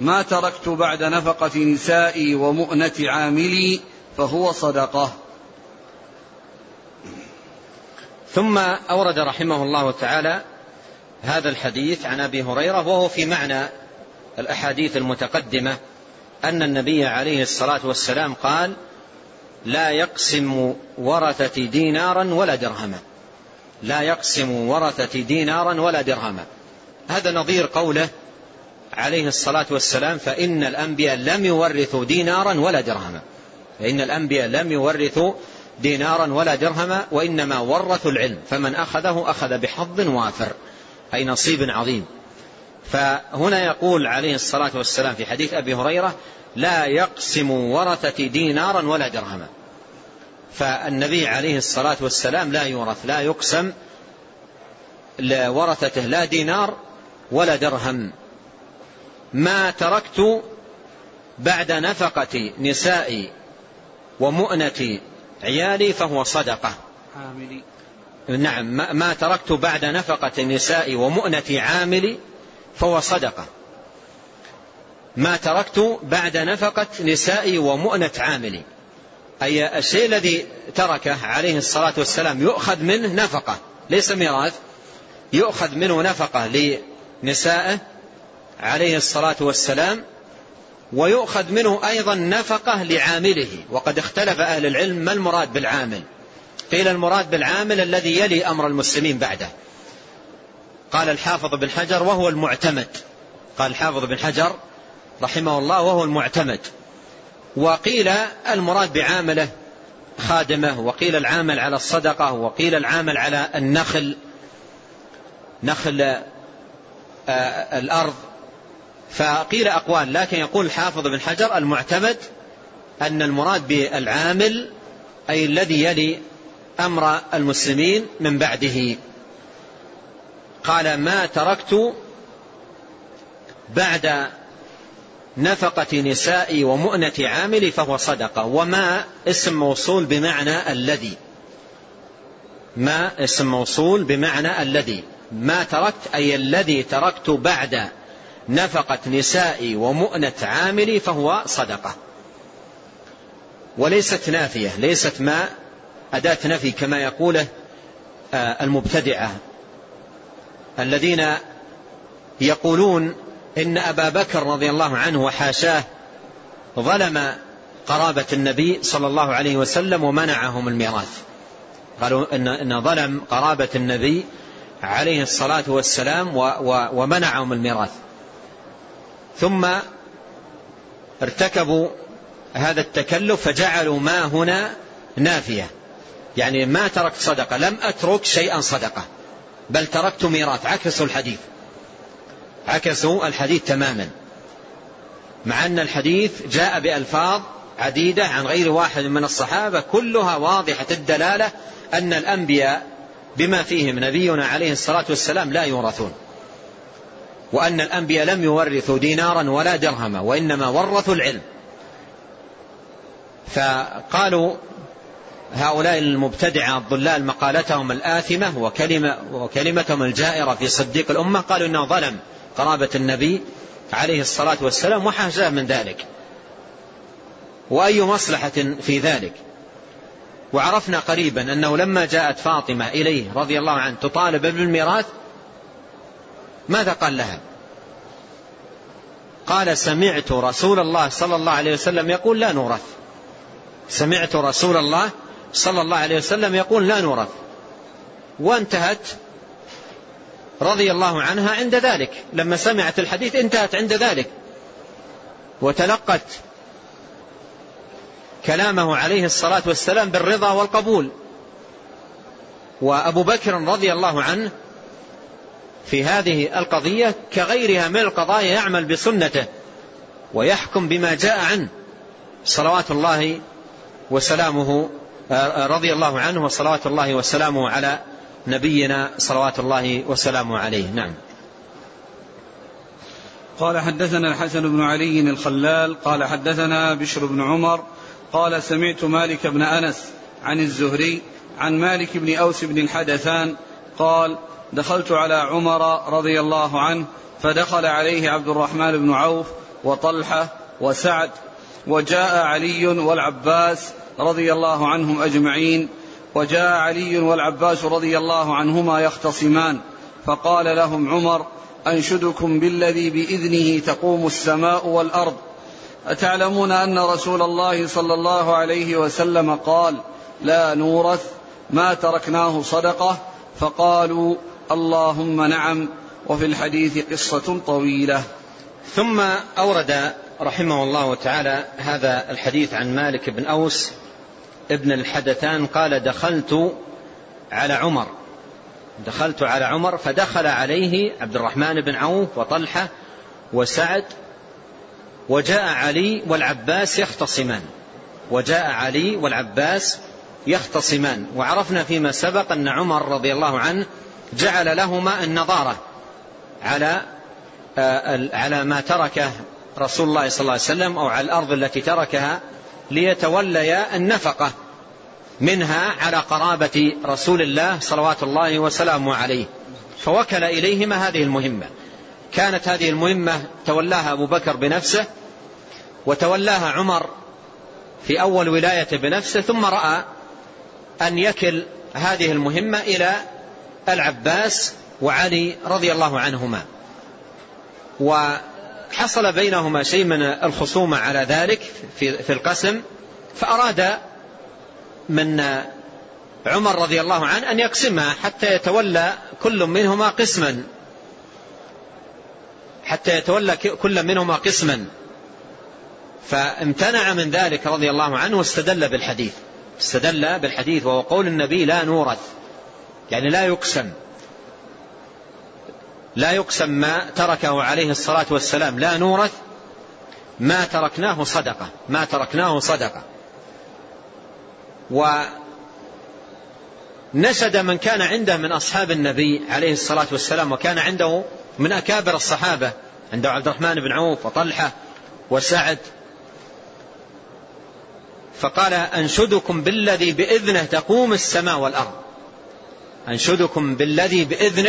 ما تركت بعد نفقة نسائي ومؤنة عاملي فهو صدقة. ثم أورد رحمه الله تعالى هذا الحديث عن أبي هريرة، وهو في معنى الأحاديث المتقدمة أن النبي عليه الصلاة والسلام قال لا يقسم ورثتي دينارا ولا درهما، لا يقسم ورثة دينارا ولا درهما. هذا نظير قوله عليه الصلاة والسلام فإن الأنبياء لم يورثوا دينارا ولا درهما، فإن الأنبياء لم يورثوا دينارا ولا درهما وإنما ورثوا العلم، فمن أخذه أخذ بحظ وافر أي نصيب عظيم. فهنا يقول عليه الصلاة والسلام في حديث أبي هريرة لا يقسم ورثة دينارا ولا درهما، فالنبي عليه الصلاة والسلام لا يورث، لا يقسم لورثته لا دينار ولا درهم. ما تركت بعد نفقة نسائي ومؤنة عيالي فهو صدقة. نعم، ما تركت بعد نفقة نسائي ومؤنة عاملي فهو صدقة. ما تركت بعد نفقة نسائي ومؤنة عاملي، أي الشيء الذي تركه عليه الصلاة والسلام يؤخذ منه نفقة، ليس ميراث، يؤخذ منه نفقة لنسائه عليه الصلاة والسلام، ويؤخذ منه أيضا نفقة لعامله. وقد اختلف أهل العلم ما المراد بالعامل، قيل المراد بالعامل الذي يلي أمر المسلمين بعده. قال الحافظ بن حجر وهو المعتمد، قال الحافظ بن حجر رحمه الله وهو المعتمد. وقيل المراد بعامله خادمه، وقيل العامل على الصدقة، وقيل العامل على النخل، نخل الأرض، فقيل أقوال. لكن يقول الحافظ بن حجر المعتمد أن المراد بالعامل أي الذي يلي أمر المسلمين من بعده. قال ما تركت بعد نفقة نسائي ومؤنة عاملي فهو صدقة. وما اسم موصول بمعنى الذي، ما اسم موصول بمعنى الذي. ما تركت أي الذي تركت بعد نفقة نسائي ومؤنة عاملي فهو صدقة، وليست نافية، ليست ما أداة نفي كما يقوله المبتدعة الذين يقولون إن أبا بكر رضي الله عنه وحاشاه ظلم قرابة النبي صلى الله عليه وسلم ومنعهم الميراث. قالوا إن ظلم قرابة النبي عليه الصلاة والسلام ومنعهم الميراث، ثم ارتكبوا هذا التكلف فجعلوا ما هنا نافية، يعني ما تركت صدقة، لم أترك شيئا صدقة بل تركت ميراث. عكسوا الحديث، عكسوا الحديث تماما، مع أن الحديث جاء بألفاظ عديدة عن غير واحد من الصحابة كلها واضحة الدلالة أن الأنبياء بما فيهم نبينا عليه الصلاة والسلام لا يورثون، وأن الأنبياء لم يورثوا دينارا ولا درهما وإنما ورثوا العلم. فقالوا هؤلاء المبتدعة الضلال مقالتهم الآثمة وكلمتهم الجائرة في صديق الأمة، قالوا إنه ظلم قرابة النبي عليه الصلاة والسلام وحاشاه من ذلك، وأي مصلحة في ذلك. وعرفنا قريبا أنه لما جاءت فاطمة إليه رضي الله عنه تطالب بالميراث ماذا قال لها؟ قال سمعت رسول الله صلى الله عليه وسلم يقول لا نورث، سمعت رسول الله صلى الله عليه وسلم يقول لا نورث، وانتهت رضي الله عنها عند ذلك. لما سمعت الحديث انتهت عند ذلك وتلقت كلامه عليه الصلاة والسلام بالرضا والقبول. وأبو بكر رضي الله عنه في هذه القضية كغيرها من القضايا يعمل بسنته ويحكم بما جاء عنه صلوات الله وسلامه، رضي الله عنه وصلوات الله وسلامه على نبينا صلوات الله وسلامه عليه. نعم. قال حدثنا الحسن بن علي الخلال قال حدثنا بشر بن عمر قال سمعت مالك بن أنس عن الزهري عن مالك بن أوس بن الحدثان قال دخلت على عمر رضي الله عنه فدخل عليه عبد الرحمن بن عوف وطلحة وسعد وجاء علي والعباس رضي الله عنهم أجمعين، وجاء علي والعباس رضي الله عنهما يختصمان فقال لهم عمر أنشدكم بالذي بإذنه تقوم السماء والأرض، أتعلمون أن رسول الله صلى الله عليه وسلم قال لا نورث ما تركناه صدقة فقالوا اللهم نعم. وفي الحديث قصة طويلة. ثم أورد رحمه الله تعالى هذا الحديث عن مالك بن أوس ابن الحدثان قال دخلت على عمر فدخل عليه عبد الرحمن بن عوف وطلحة وسعد وجاء علي والعباس يختصمان. وعرفنا فيما سبق أن عمر رضي الله عنه جعل لهما النظارة على ما تركه رسول الله صلى الله عليه وسلم أو على الأرض التي تركها ليتوليا النفقة منها على قرابة رسول الله صلوات الله وسلامه عليه، فوكل إليهما هذه المهمة. كانت هذه المهمة تولاها أبو بكر بنفسه، وتولاها عمر في أول ولاية بنفسه، ثم رأى أن يكل هذه المهمة إلى العباس وعلي رضي الله عنهما، وحصل بينهما شيء من الخصومة على ذلك في القسم، فأراد من عمر رضي الله عنه أن يقسمها حتى يتولى كل منهما قسما، فامتنع من ذلك رضي الله عنه، واستدل بالحديث وهو قول النبي لا نورث، يعني لا يقسم ما تركه عليه الصلاة والسلام، لا نورث ما تركناه صدقة. ونشد من كان عنده من أصحاب النبي عليه الصلاة والسلام، وكان عنده من أكابر الصحابة، عنده عبد الرحمن بن عوف وطلحة وسعد، فقال أنشدكم بالذي بإذنه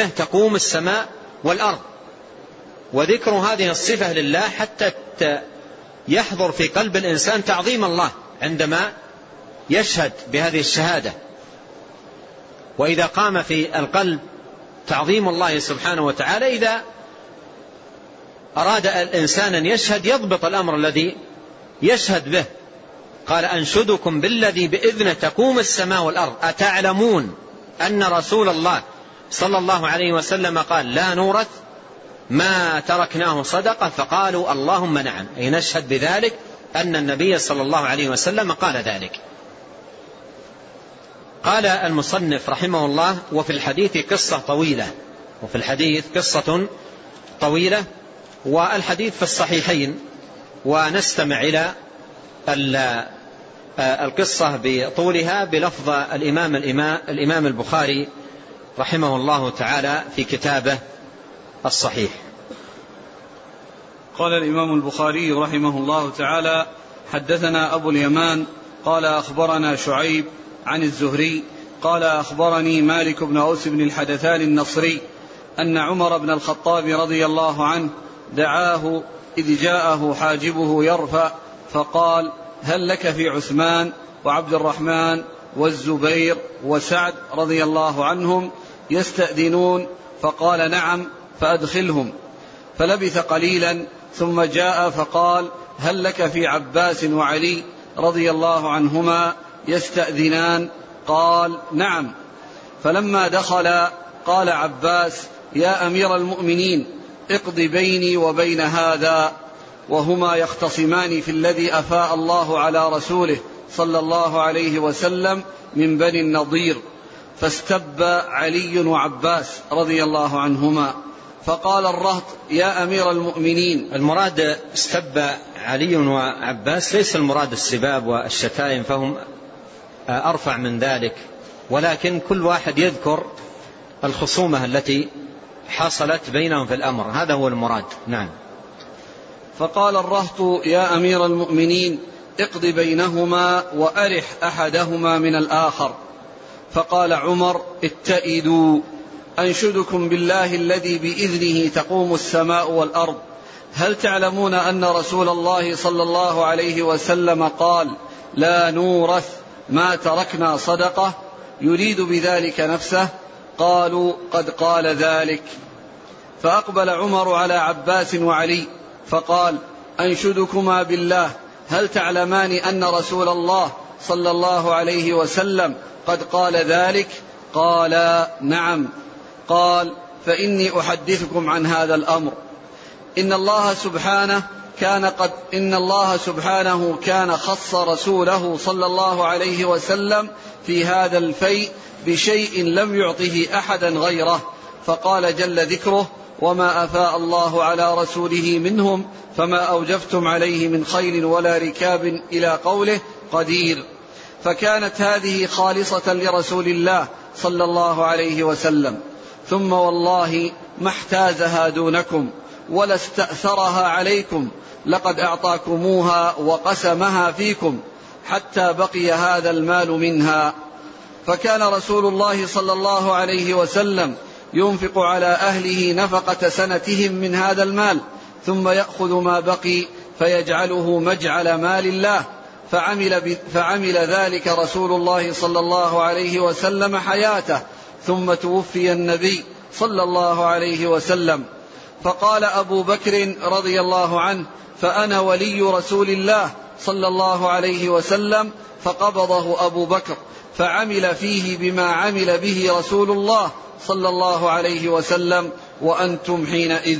تقوم السماء والأرض. وذكر هذه الصفة لله حتى يحضر في قلب الإنسان تعظيم الله عندما يشهد بهذه الشهادة، وإذا قام في القلب تعظيم الله سبحانه وتعالى، إذا أراد الإنسان أن يشهد يضبط الأمر الذي يشهد به. قال أنشدكم بالذي بإذنه تقوم السماء والأرض. أتعلمون أن رسول الله صلى الله عليه وسلم قال لا نورث ما تركناه صدقة؟ فقالوا اللهم نعم، أي نشهد بذلك أن النبي صلى الله عليه وسلم قال ذلك. قال المصنف رحمه الله وفي الحديث قصة طويلة. والحديث في الصحيحين، ونستمع إلى القصة بطولها بلفظ الإمام البخاري رحمه الله تعالى في كتابه الصحيح. قال الإمام البخاري رحمه الله تعالى: حدثنا أبو اليمان قال أخبرنا شعيب عن الزهري قال أخبرني مالك بن أوس بن الحدثان النصري أن عمر بن الخطاب رضي الله عنه دعاه إذ جاءه حاجبه يرفع فقال: هل لك في عثمان وعبد الرحمن والزبير وسعد رضي الله عنهم يستأذنون؟ فقال: نعم، فأدخلهم. فلبث قليلا ثم جاء فقال: هل لك في عباس وعلي رضي الله عنهما يستأذنان؟ قال: نعم. فلما دخل قال عباس: يا أمير المؤمنين، اقض بيني وبين هذا. وهما يختصمان في الذي أفاء الله على رسوله صلى الله عليه وسلم من بني النضير. فاستب علي وعباس رضي الله عنهما، فقال الرهط: يا أمير المؤمنين. المراد استب علي وعباس، ليس المراد السباب والشتائم، فهم أرفع من ذلك، ولكن كل واحد يذكر الخصومة التي حصلت بينهم في الأمر، هذا هو المراد. نعم. فقال الرهط: يا أمير المؤمنين، اقض بينهما وأرح أحدهما من الآخر. فقال عمر: اتئدوا، أنشدكم بالله الذي بإذنه تقوم السماء والأرض. هل تعلمون أن رسول الله صلى الله عليه وسلم قال لا نورث ما تركنا صدقة، يريد بذلك نفسه؟ قالوا: قد قال ذلك. فأقبل عمر على عباس وعلي فقال: أنشدكما بالله، هل تعلمان أن رسول الله صلى الله عليه وسلم قد قال ذلك؟ قال نعم. قال فإني أحدثكم عن هذا الأمر. إن الله سبحانه كان خص رسوله صلى الله عليه وسلم في هذا الفيء بشيء لم يعطه أحدا غيره، فقال جل ذكره: وما أفاء الله على رسوله منهم فما أوجفتم عليه من خيل ولا ركاب، إلى قوله قدير. فكانت هذه خالصة لرسول الله صلى الله عليه وسلم. ثم والله ما احتازها دونكم ولا استأثرها عليكم، لقد أعطاكموها وقسمها فيكم حتى بقي هذا المال منها. فكان رسول الله صلى الله عليه وسلم ينفق على أهله نفقة سنتهم من هذا المال، ثم يأخذ ما بقي فيجعله مجعل مال الله. فعمل ذلك رسول الله صلى الله عليه وسلم حياته، ثم توفي النبي صلى الله عليه وسلم. فقال أبو بكر رضي الله عنه: فأنا ولي رسول الله صلى الله عليه وسلم. فقبضه أبو بكر فعمل فيه بما عمل به رسول الله صلى الله عليه وسلم وأنتم حينئذ.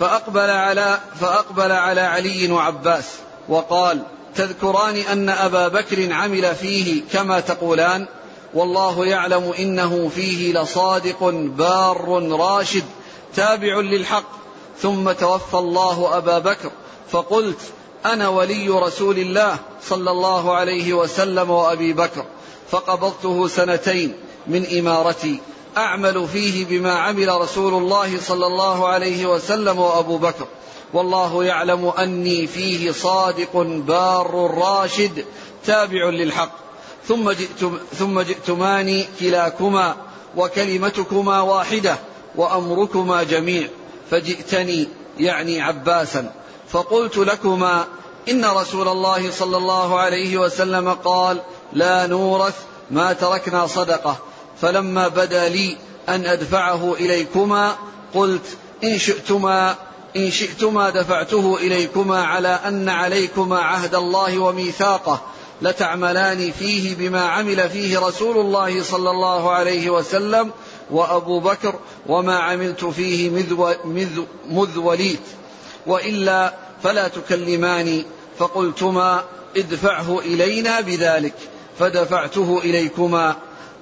فأقبل على علي وعباس وقال: تذكران أن أبا بكر عمل فيه كما تقولان؟ والله يعلم إنه فيه لصادق بار راشد تابع للحق، ثم توفى الله أبا بكر. فقلت: أنا ولي رسول الله صلى الله عليه وسلم وأبي بكر، فقبضته سنتين من إمارتي أعمل فيه بما عمل رسول الله صلى الله عليه وسلم وأبو بكر، والله يعلم أني فيه صادق بار راشد تابع للحق. ثم جئتماني كلاكما وكلمتكما واحدة وأمركما جميع، فجئتني يعني عباسا فقلت لكما: إن رسول الله صلى الله عليه وسلم قال: لا نورث ما تركنا صدقة. فلما بدا لي أن أدفعه إليكما قلت: إن شئتما دفعته إليكما على أن عليكما عهد الله وميثاقه، لتعملان فيه بما عمل فيه رسول الله صلى الله عليه وسلم وأبو بكر، وما عملت فيه مذ وليت، وإلا فلا تكلماني. فقلتما: ادفعه إلينا بذلك، فدفعته إليكما.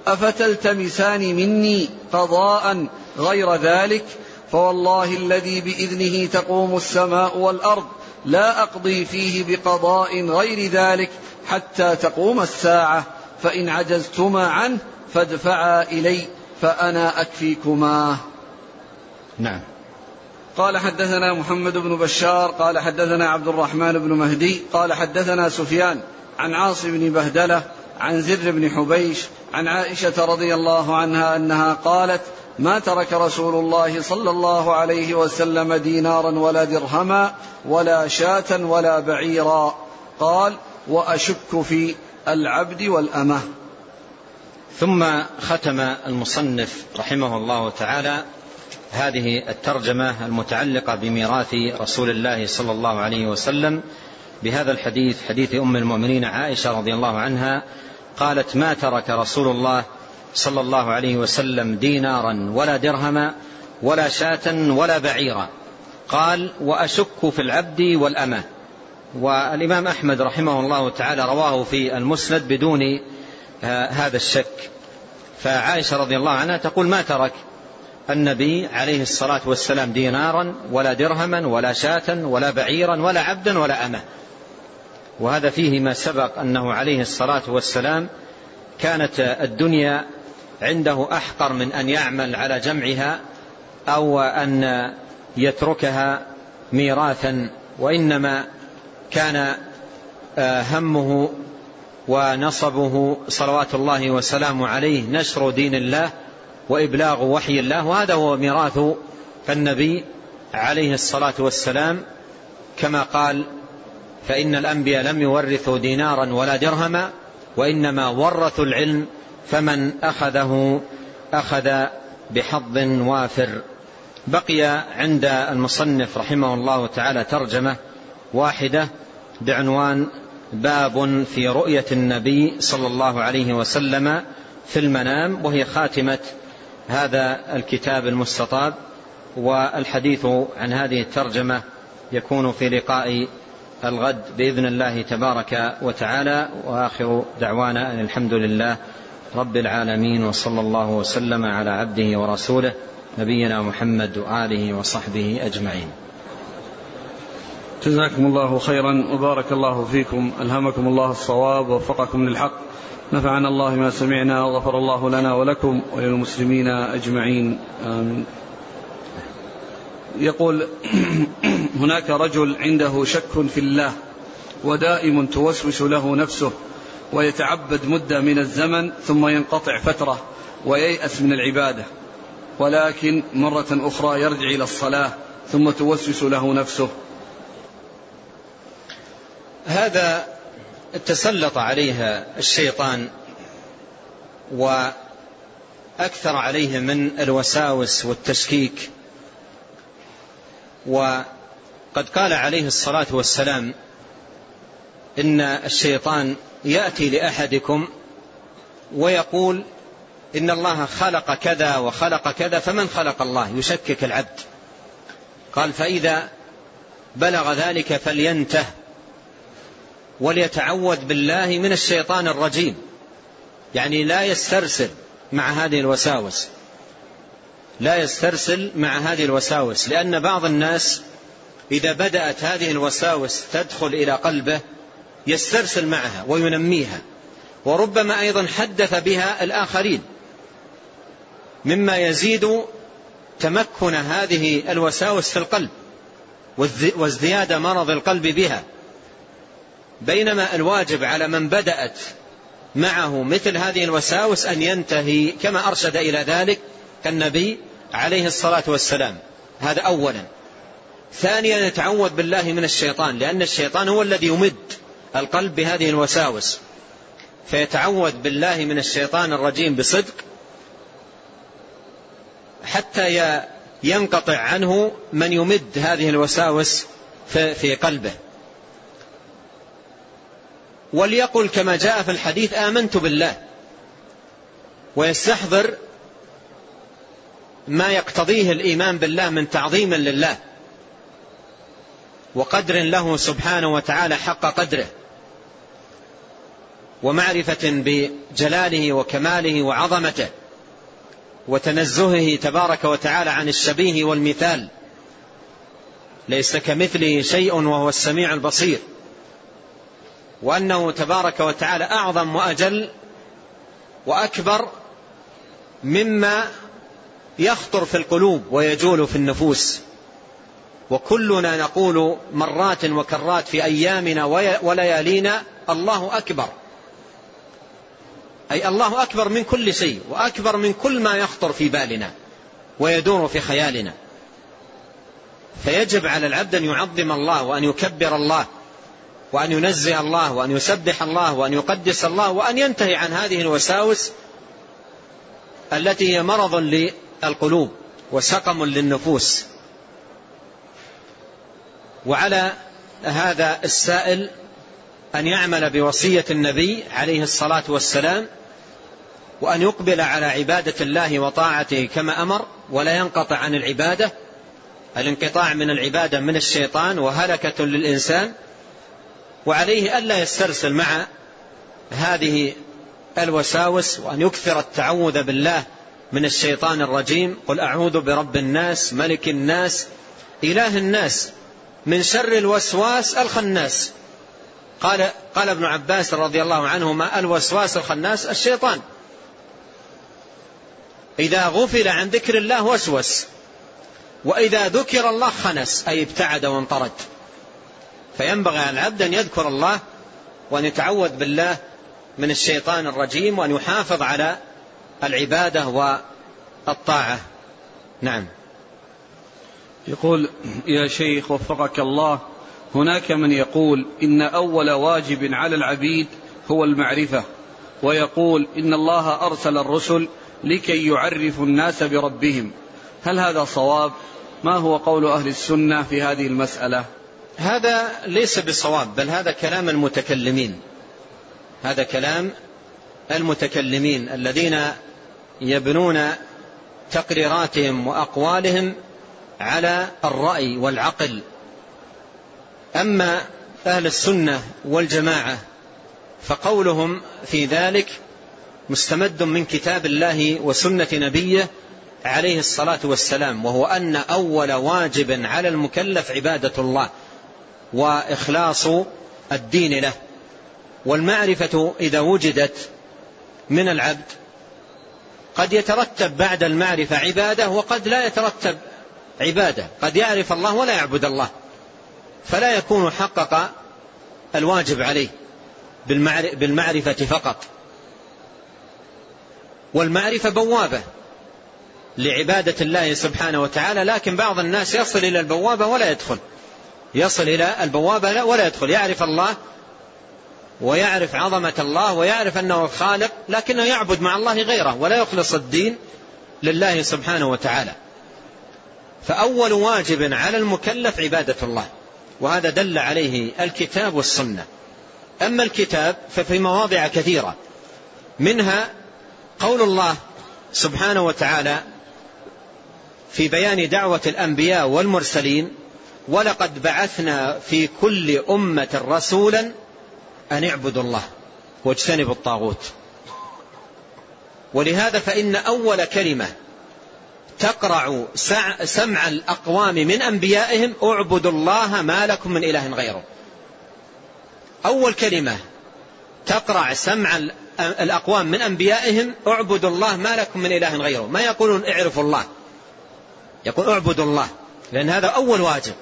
أفتلتمسان مني قضاء غير ذلك؟ فوالله الذي بإذنه تقوم السماء والأرض لا أقضي فيه بقضاء غير ذلك حتى تقوم الساعة، فإن عجزتما عنه فادفعا إلي فأنا أكفيكما. نعم. قال: حدثنا محمد بن بشار قال حدثنا عبد الرحمن بن مهدي قال حدثنا سفيان عن عاصم بن بهدلة عن زر بن حبيش عن عائشة رضي الله عنها أنها قالت: ما ترك رسول الله صلى الله عليه وسلم دينارا ولا درهما ولا شاة ولا بعيرا. قال: وأشك في العبد والأمة. ثم ختم المصنف رحمه الله تعالى هذه الترجمة المتعلقة بميراث رسول الله صلى الله عليه وسلم بهذا الحديث، حديث أم المؤمنين عائشة رضي الله عنها قالت: ما ترك رسول الله صلى الله عليه وسلم دينارا ولا درهما ولا شاة ولا بعيرا. قال: وأشك في العبد والأمة. والإمام أحمد رحمه الله تعالى رواه في المسند بدون هذا الشك. فعائشة رضي الله عنها تقول: ما ترك النبي عليه الصلاة والسلام دينارا ولا درهما ولا شاة ولا بعيرا ولا عبدا ولا أمة. وهذا فيه ما سبق أنه عليه الصلاة والسلام كانت الدنيا عنده أحقر من أن يعمل على جمعها أو أن يتركها ميراثا، وإنما كان همه ونصبه صلوات الله وسلامه عليه نشر دين الله وإبلاغ وحي الله، وهذا هو ميراث النبي عليه الصلاة والسلام، كما قال: فإن الأنبياء لم يورثوا دينارا ولا درهما وإنما ورثوا العلم، فمن أخذه أخذ بحظ وافر. بقي عند المصنف رحمه الله تعالى ترجمة واحدة بعنوان: باب في رؤية النبي صلى الله عليه وسلم في المنام، وهي خاتمة هذا الكتاب المستطاب. والحديث عن هذه الترجمة يكون في لقاء الغد بإذن الله تبارك وتعالى. وآخر دعوانا أن الحمد لله رب العالمين، وصلى الله وسلم على عبده ورسوله نبينا محمد وآله وصحبه أجمعين. جزاكم الله خيرا وبارك الله فيكم، ألهمكم الله الصواب ووفقكم للحق، نفعنا الله ما سمعنا، وغفر الله لنا ولكم وللمسلمين أجمعين. يقول هناك رجل عنده شك في الله ودائم توسوس له نفسه، ويتعبد مدة من الزمن ثم ينقطع فترة وييأس من العبادة، ولكن مرة أخرى يرجع إلى الصلاة ثم توسوس له نفسه. هذا تسلط عليها الشيطان وأكثر عليه من الوساوس والتشكيك. وقد قال عليه الصلاة والسلام: إن الشيطان يأتي لأحدكم ويقول إن الله خلق كذا وخلق كذا، فمن خلق الله؟ يشكك العبد. قال: فإذا بلغ ذلك فلينته وليتعوذ بالله من الشيطان الرجيم، يعني لا يسترسل مع هذه الوساوس، لا يسترسل مع هذه الوساوس، لأن بعض الناس إذا بدأت هذه الوساوس تدخل إلى قلبه يسترسل معها وينميها، وربما أيضا حدث بها الآخرين، مما يزيد تمكن هذه الوساوس في القلب وازدياد مرض القلب بها. بينما الواجب على من بدأت معه مثل هذه الوساوس أن ينتهي، كما أرشد إلى ذلك النبي عليه الصلاة والسلام. هذا أولا. ثانيا، نتعوذ بالله من الشيطان، لأن الشيطان هو الذي يمد القلب بهذه الوساوس، فيتعوذ بالله من الشيطان الرجيم بصدق حتى ينقطع عنه من يمد هذه الوساوس في قلبه. وليقل كما جاء في الحديث: آمنت بالله، ويستحضر ما يقتضيه الإيمان بالله من تعظيم لله وقدر له سبحانه وتعالى حق قدره، ومعرفة بجلاله وكماله وعظمته، وتنزهه تبارك وتعالى عن الشبيه والمثال، ليس كمثله شيء وهو السميع البصير، وأنه تبارك وتعالى أعظم وأجل وأكبر مما يخطر في القلوب ويجول في النفوس. وكلنا نقول مرات وكرات في أيامنا وليالينا: الله أكبر، أي الله أكبر من كل شيء، وأكبر من كل ما يخطر في بالنا ويدور في خيالنا. فيجب على العبد أن يعظم الله، وأن يكبر الله، وأن ينزه الله، وأن يسبح الله، وأن يقدس الله، وأن ينتهي عن هذه الوساوس التي هي مرض للقلوب وسقم للنفوس. وعلى هذا السائل أن يعمل بوصية النبي عليه الصلاة والسلام، وأن يقبل على عبادة الله وطاعته كما أمر، ولا ينقطع عن العبادة. الانقطاع من العبادة من الشيطان وهلكة للإنسان. وعليه ألا يسترسل مع هذه الوساوس، وأن يكثر التعوذ بالله من الشيطان الرجيم: قل أعوذ برب الناس، ملك الناس، إله الناس، من شر الوسواس الخناس. قال ابن عباس رضي الله عنهما: الوسواس الخناس الشيطان، إذا غفل عن ذكر الله وسوس، وإذا ذكر الله خنس، أي ابتعد وانطرد. فينبغي على العبد أن يذكر الله، وأن يتعوذ بالله من الشيطان الرجيم، وأن يحافظ على العبادة والطاعة. نعم. يقول: يا شيخ وفقك الله، هناك من يقول إن أول واجب على العبيد هو المعرفة، ويقول إن الله أرسل الرسل لكي يعرفوا الناس بربهم، هل هذا صواب؟ ما هو قول أهل السنة في هذه المسألة؟ هذا ليس بصواب، بل هذا كلام المتكلمين، هذا كلام المتكلمين الذين يبنون تقريراتهم وأقوالهم على الرأي والعقل. أما أهل السنة والجماعة فقولهم في ذلك مستمد من كتاب الله وسنة نبيه عليه الصلاة والسلام، وهو أن أول واجب على المكلف عبادة الله وإخلاص الدين له، والمعرفة إذا وجدت من العبد قد يترتب بعد المعرفة عبادة وقد لا يترتب عبادة، قد يعرف الله ولا يعبد الله، فلا يكون حقق الواجب عليه بالمعرفة فقط. والمعرفة بوابة لعبادة الله سبحانه وتعالى، لكن بعض الناس يصل إلى البوابة ولا يدخل، يعرف الله ويعرف عظمة الله ويعرف أنه الخالق، لكنه يعبد مع الله غيره ولا يخلص الدين لله سبحانه وتعالى. فأول واجب على المكلف عبادة الله، وهذا دل عليه الكتاب والسنة. أما الكتاب ففي مواضع كثيرة، منها قول الله سبحانه وتعالى في بيان دعوة الأنبياء والمرسلين: ولقد بعثنا في كل أمة رسولا أن اعبدوا الله واجتنبوا الطاغوت. ولهذا فإن أول كلمة تقرع سمع الأقوام من أنبيائهم: اعبدوا الله ما لكم من إله غيره. أول كلمة تقرع سمع الأقوام من أنبيائهم: اعبدوا الله ما لكم من إله غيره. ما يقولون اعرفوا الله، يقول اعبدوا الله، لأن هذا أول واجب.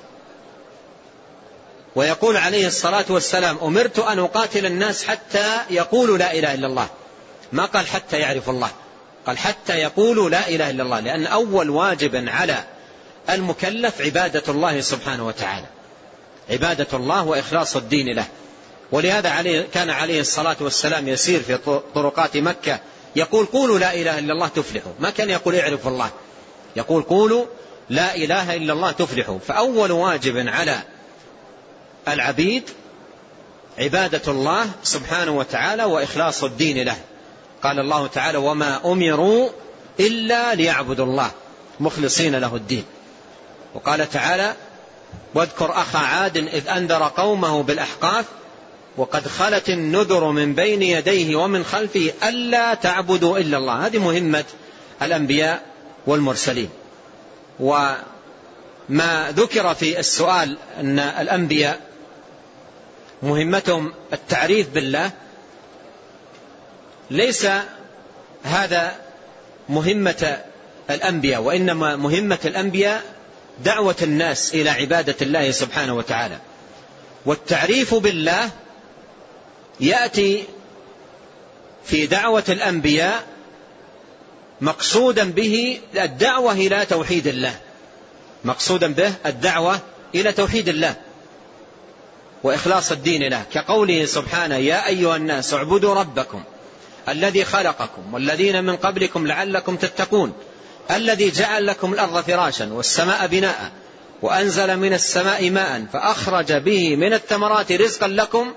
ويقول عليه الصلاة والسلام: أمرت أن أقاتل الناس حتى يقولوا لا إله إلا الله. ما قال حتى يعرفوا الله، قال حتى يقولوا لا إله إلا الله، لأن أول واجب على المكلف عبادة الله سبحانه وتعالى، عبادة الله وإخلاص الدين له. ولهذا كان عليه الصلاة والسلام يسير في طرقات مكة يقول: قولوا لا إله إلا الله تفلحوا. ما كان يقول اعرفوا الله، يقول: قولوا لا إله إلا الله تفلحوا. فأول واجب على العبيد عبادة الله سبحانه وتعالى وإخلاص الدين له. قال الله تعالى: وما أمروا إلا ليعبدوا الله مخلصين له الدين. وقال تعالى: واذكر أخا عاد إذ أنذر قومه بالأحقاف وقد خلت النذر من بين يديه ومن خلفه ألا تعبدوا إلا الله. هذه مهمة الأنبياء والمرسلين. وما ذكر في السؤال أن الأنبياء مهمتهم التعريف بالله، ليس هذا مهمة الأنبياء، وإنما مهمة الأنبياء دعوة الناس إلى عبادة الله سبحانه وتعالى. والتعريف بالله يأتي في دعوة الأنبياء مقصودا به الدعوة إلى توحيد الله، وإخلاص الدين له، كقوله سبحانه: يا أيها الناس اعبدوا ربكم الذي خلقكم والذين من قبلكم لعلكم تتقون، الذي جعل لكم الأرض فراشا والسماء بناء وأنزل من السماء ماء فأخرج به من الثمرات رزقا لكم.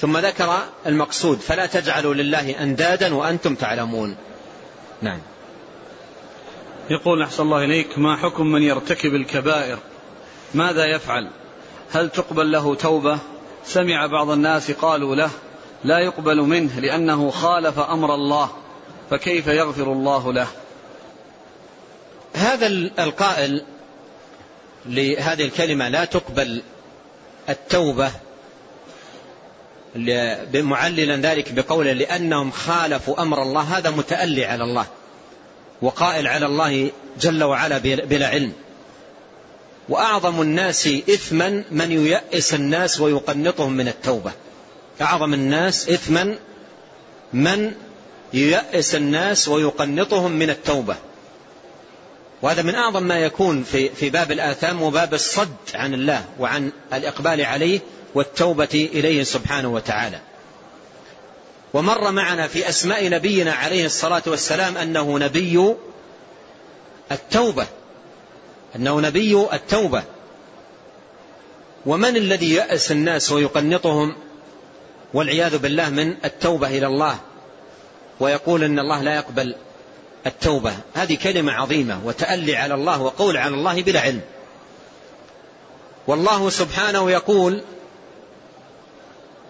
ثم ذكر المقصود: فلا تجعلوا لله أندادا وأنتم تعلمون. نعم. يقول: أحسن الله إليك، ما حكم من يرتكب الكبائر؟ ماذا يفعل؟ هل تقبل له توبة؟ سمع بعض الناس قالوا له: لا يقبل منه لأنه خالف أمر الله، فكيف يغفر الله له؟ هذا القائل لهذه الكلمة لا تقبل التوبة، معللا ذلك بقوله لأنهم خالفوا أمر الله، هذا متألي على الله وقائل على الله جل وعلا بلا علم. وأعظم الناس إثما من ييأس الناس ويقنطهم من التوبة، أعظم الناس إثما من ييأس الناس ويقنطهم من التوبة. وهذا من أعظم ما يكون في باب الآثام وباب الصد عن الله وعن الإقبال عليه والتوبة إليه سبحانه وتعالى. ومر معنا في أسماء نبينا عليه الصلاة والسلام أنه نبي التوبة، ومن الذي يأس الناس ويقنطهم والعياذ بالله من التوبة إلى الله، ويقول إن الله لا يقبل التوبة. هذه كلمة عظيمة وتألي على الله وقول على الله بلا علم. والله سبحانه يقول: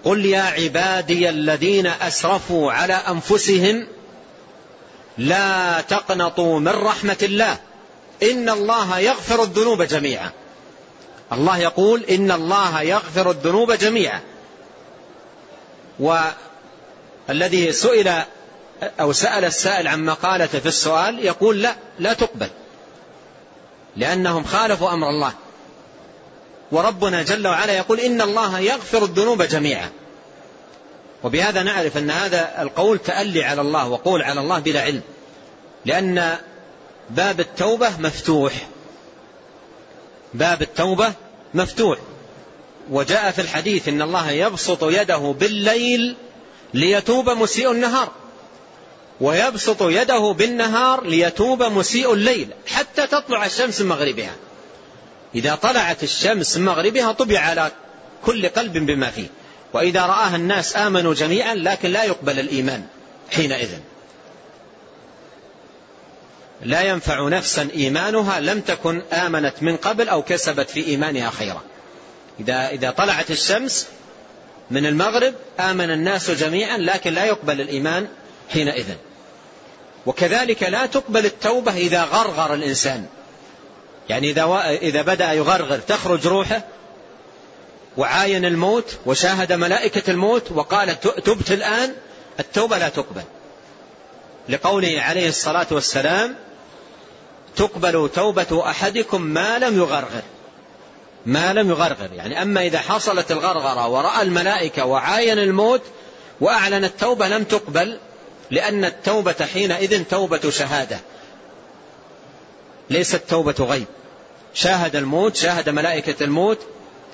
قل يا عبادي الذين أسرفوا على أنفسهم لا تقنطوا من رحمة الله إن الله يغفر الذنوب جميعا. الله يقول إن الله يغفر الذنوب جميعا. والذي سئل أو سأل السائل عن مقالته في السؤال يقول لا تقبل، لأنهم خالفوا أمر الله. وربنا جل وعلا يقول إن الله يغفر الذنوب جميعا. وبهذا نعرف أن هذا القول تألي على الله وقول على الله بلا علم، لأن باب التوبة مفتوح، باب التوبة مفتوح. وجاء في الحديث إن الله يبسط يده بالليل ليتوب مسيء النهار، ويبسط يده بالنهار ليتوب مسيء الليل، حتى تطلع الشمس من مغربها. إذا طلعت الشمس من مغربها طبع على كل قلب بما فيه، وإذا رآها الناس آمنوا جميعا، لكن لا يقبل الإيمان حينئذ. لا ينفع نفسا إيمانها لم تكن آمنت من قبل أو كسبت في إيمانها خيرا. إذا طلعت الشمس من المغرب آمن الناس جميعا، لكن لا يقبل الإيمان حينئذ. وكذلك لا تقبل التوبة إذا غرغر الإنسان، يعني إذا بدأ يغرغر، تخرج روحه وعاين الموت وشاهد ملائكة الموت وقال تبت الآن، التوبة لا تقبل، لقوله عليه الصلاة والسلام: تقبل توبة أحدكم ما لم يغرغر. ما لم يغرغر يعني أما إذا حصلت الغرغرة ورأى الملائكة وعاين الموت وأعلن التوبة لم تقبل، لأن التوبة حينئذ توبة شهادة، ليست توبة غيب. شاهد الموت، شاهد ملائكة الموت،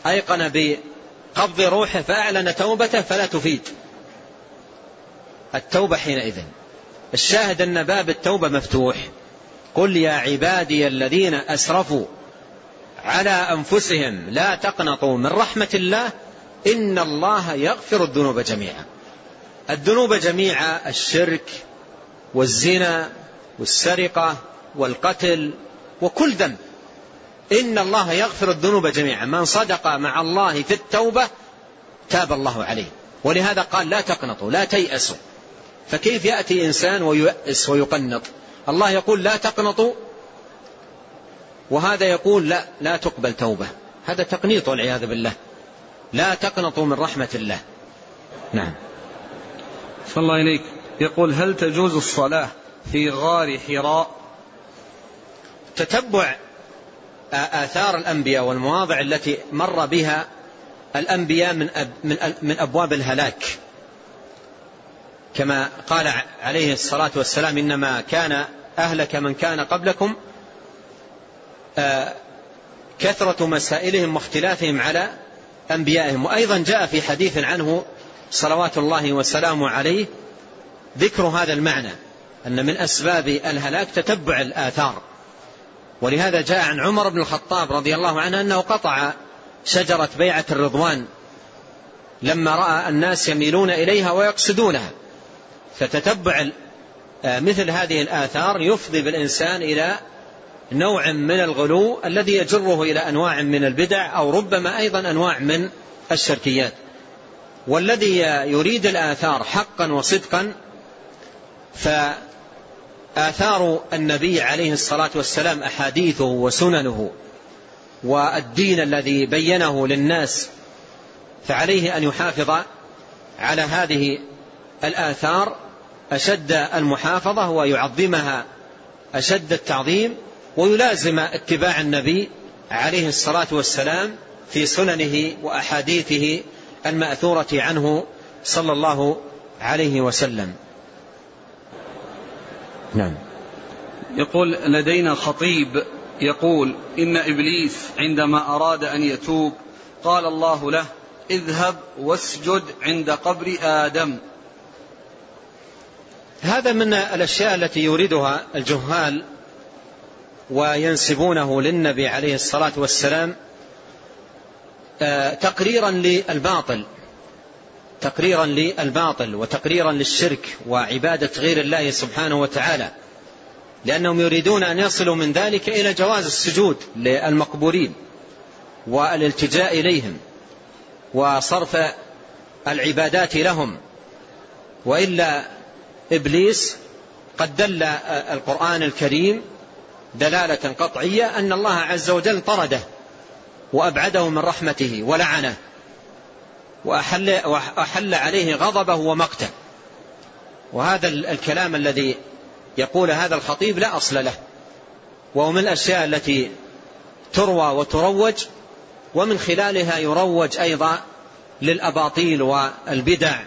أيقن بقبض روحه فأعلن توبته، فلا تفيد التوبة حينئذ. الشاهد أن باب التوبة مفتوح. قل يا عبادي الذين أسرفوا على أنفسهم لا تقنطوا من رحمة الله إن الله يغفر الذنوب جميعا. الذنوب جميعا: الشرك والزنا والسرقة والقتل وكل ذنب. إن الله يغفر الذنوب جميعا. من صدق مع الله في التوبة تاب الله عليه. ولهذا قال لا تقنطوا، لا تيأسوا. فكيف يأتي إنسان ويؤس ويقنط؟ الله يقول لا تقنطوا، وهذا يقول لا تقبل توبة. هذا تقنيط والعياذ بالله. لا تقنطوا من رحمة الله. نعم. صلى الله إليك. يقول: هل تجوز الصلاة في غار حراء؟ تتبع آثار الأنبياء والمواضع التي مر بها الأنبياء من أبواب الهلاك، كما قال عليه الصلاة والسلام: إنما كان أهلك من كان قبلكم كثرة مسائلهم واختلافهم على أنبيائهم. وأيضا جاء في حديث عنه صلوات الله وسلامه عليه ذكر هذا المعنى، أن من أسباب الهلاك تتبع الآثار. ولهذا جاء عن عمر بن الخطاب رضي الله عنه أنه قطع شجرة بيعة الرضوان لما رأى الناس يميلون إليها ويقصدونها. فتتبع مثل هذه الآثار يفضي بالإنسان إلى نوع من الغلو الذي يجره إلى أنواع من البدع، أو ربما أيضا أنواع من الشركيات. والذي يريد الآثار حقا وصدقا، فآثار النبي عليه الصلاة والسلام، أحاديثه وسننه والدين الذي بينه للناس، فعليه أن يحافظ على هذه الآثار أشد المحافظة، ويعظمها أشد التعظيم، ويلازم اتباع النبي عليه الصلاة والسلام في سننه وأحاديثه المأثورة عنه صلى الله عليه وسلم. نعم. يقول: لدينا خطيب يقول إن إبليس عندما أراد أن يتوب قال الله له: اذهب واسجد عند قبر آدم. هذا من الأشياء التي يريدها الجهال وينسبونه للنبي عليه الصلاة والسلام تقريرا للباطل، تقريرا للباطل وتقريرا للشرك وعبادة غير الله سبحانه وتعالى، لأنهم يريدون أن يصلوا من ذلك إلى جواز السجود للمقبورين والالتجاء إليهم وصرف العبادات لهم. وإلا إبليس قد دل القرآن الكريم دلالة قطعية أن الله عز وجل طرده وأبعده من رحمته ولعنه وأحل عليه غضبه ومقته. وهذا الكلام الذي يقول هذا الخطيب لا أصل له، وهو من الأشياء التي تروى وتروج، ومن خلالها يروج أيضا للأباطيل والبدع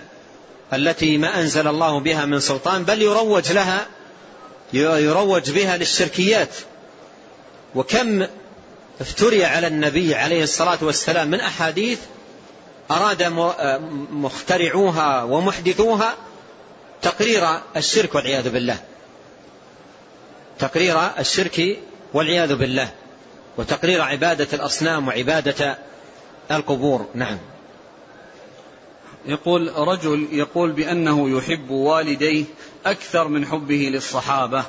التي ما أنزل الله بها من سلطان، بل يروج بها للشركيات. وكم افتري على النبي عليه الصلاة والسلام من أحاديث أراد مخترعوها ومحدثوها تقرير الشرك والعياذ بالله، تقرير الشرك والعياذ بالله، وتقرير عبادة الأصنام وعبادة القبور. نعم. يقول رجل يقول بأنه يحب والديه أكثر من حبه للصحابة.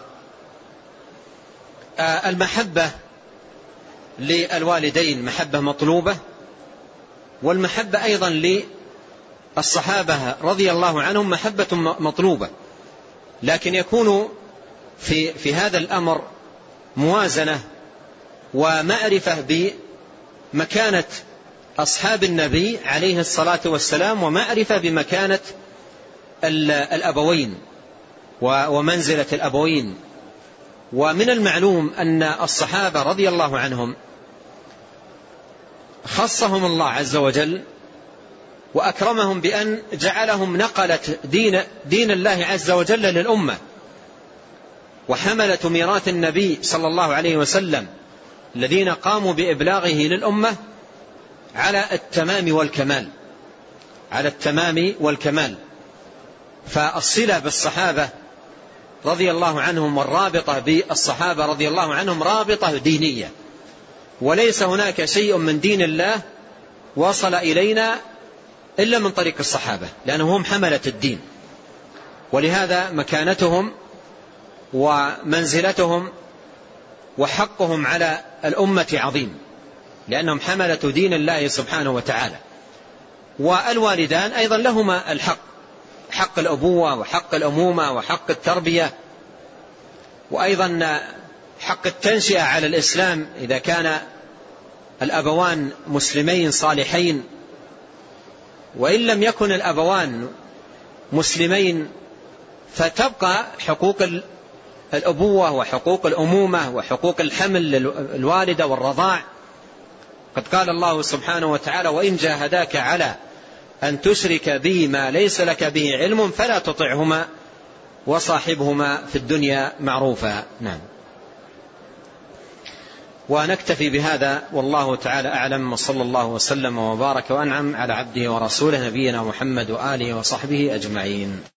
المحبة للوالدين محبة مطلوبة، والمحبة أيضا للصحابة رضي الله عنهم محبة مطلوبة، لكن يكون في هذا الأمر موازنة ومعرفة بمكانة أصحاب النبي عليه الصلاة والسلام، ومعرفة بمكانة الأبوين ومنزلة الأبوين. ومن المعلوم أن الصحابة رضي الله عنهم خصهم الله عز وجل وأكرمهم بأن جعلهم نقلة دين الله عز وجل للأمة، وحملة ميراث النبي صلى الله عليه وسلم الذين قاموا بإبلاغه للأمة على التمام والكمال، على التمام والكمال. فالصلة بالصحابة رضي الله عنهم والرابطة بالصحابة رضي الله عنهم رابطة دينية، وليس هناك شيء من دين الله وصل إلينا إلا من طريق الصحابة، لأنهم حملة الدين، ولهذا مكانتهم ومنزلتهم وحقهم على الأمة عظيم، لأنهم حملة دين الله سبحانه وتعالى. والوالدان أيضا لهما الحق، حق الأبوة وحق الأمومة وحق التربية، وأيضا حق التنشئة على الإسلام إذا كان الأبوان مسلمين صالحين. وإن لم يكن الأبوان مسلمين فتبقى حقوق الأبوة وحقوق الأمومة وحقوق الحمل الوالدة والرضاع. قد قال الله سبحانه وتعالى: وإن جاهداك على أن تشرك بي ما ليس لك به علم فلا تطعهما وصاحبهما في الدنيا معروفا. نعم. ونكتفي بهذا، والله تعالى أعلم، وصلى الله وسلم وبارك وأنعم على عبده ورسوله نبينا محمد وآله وصحبه أجمعين.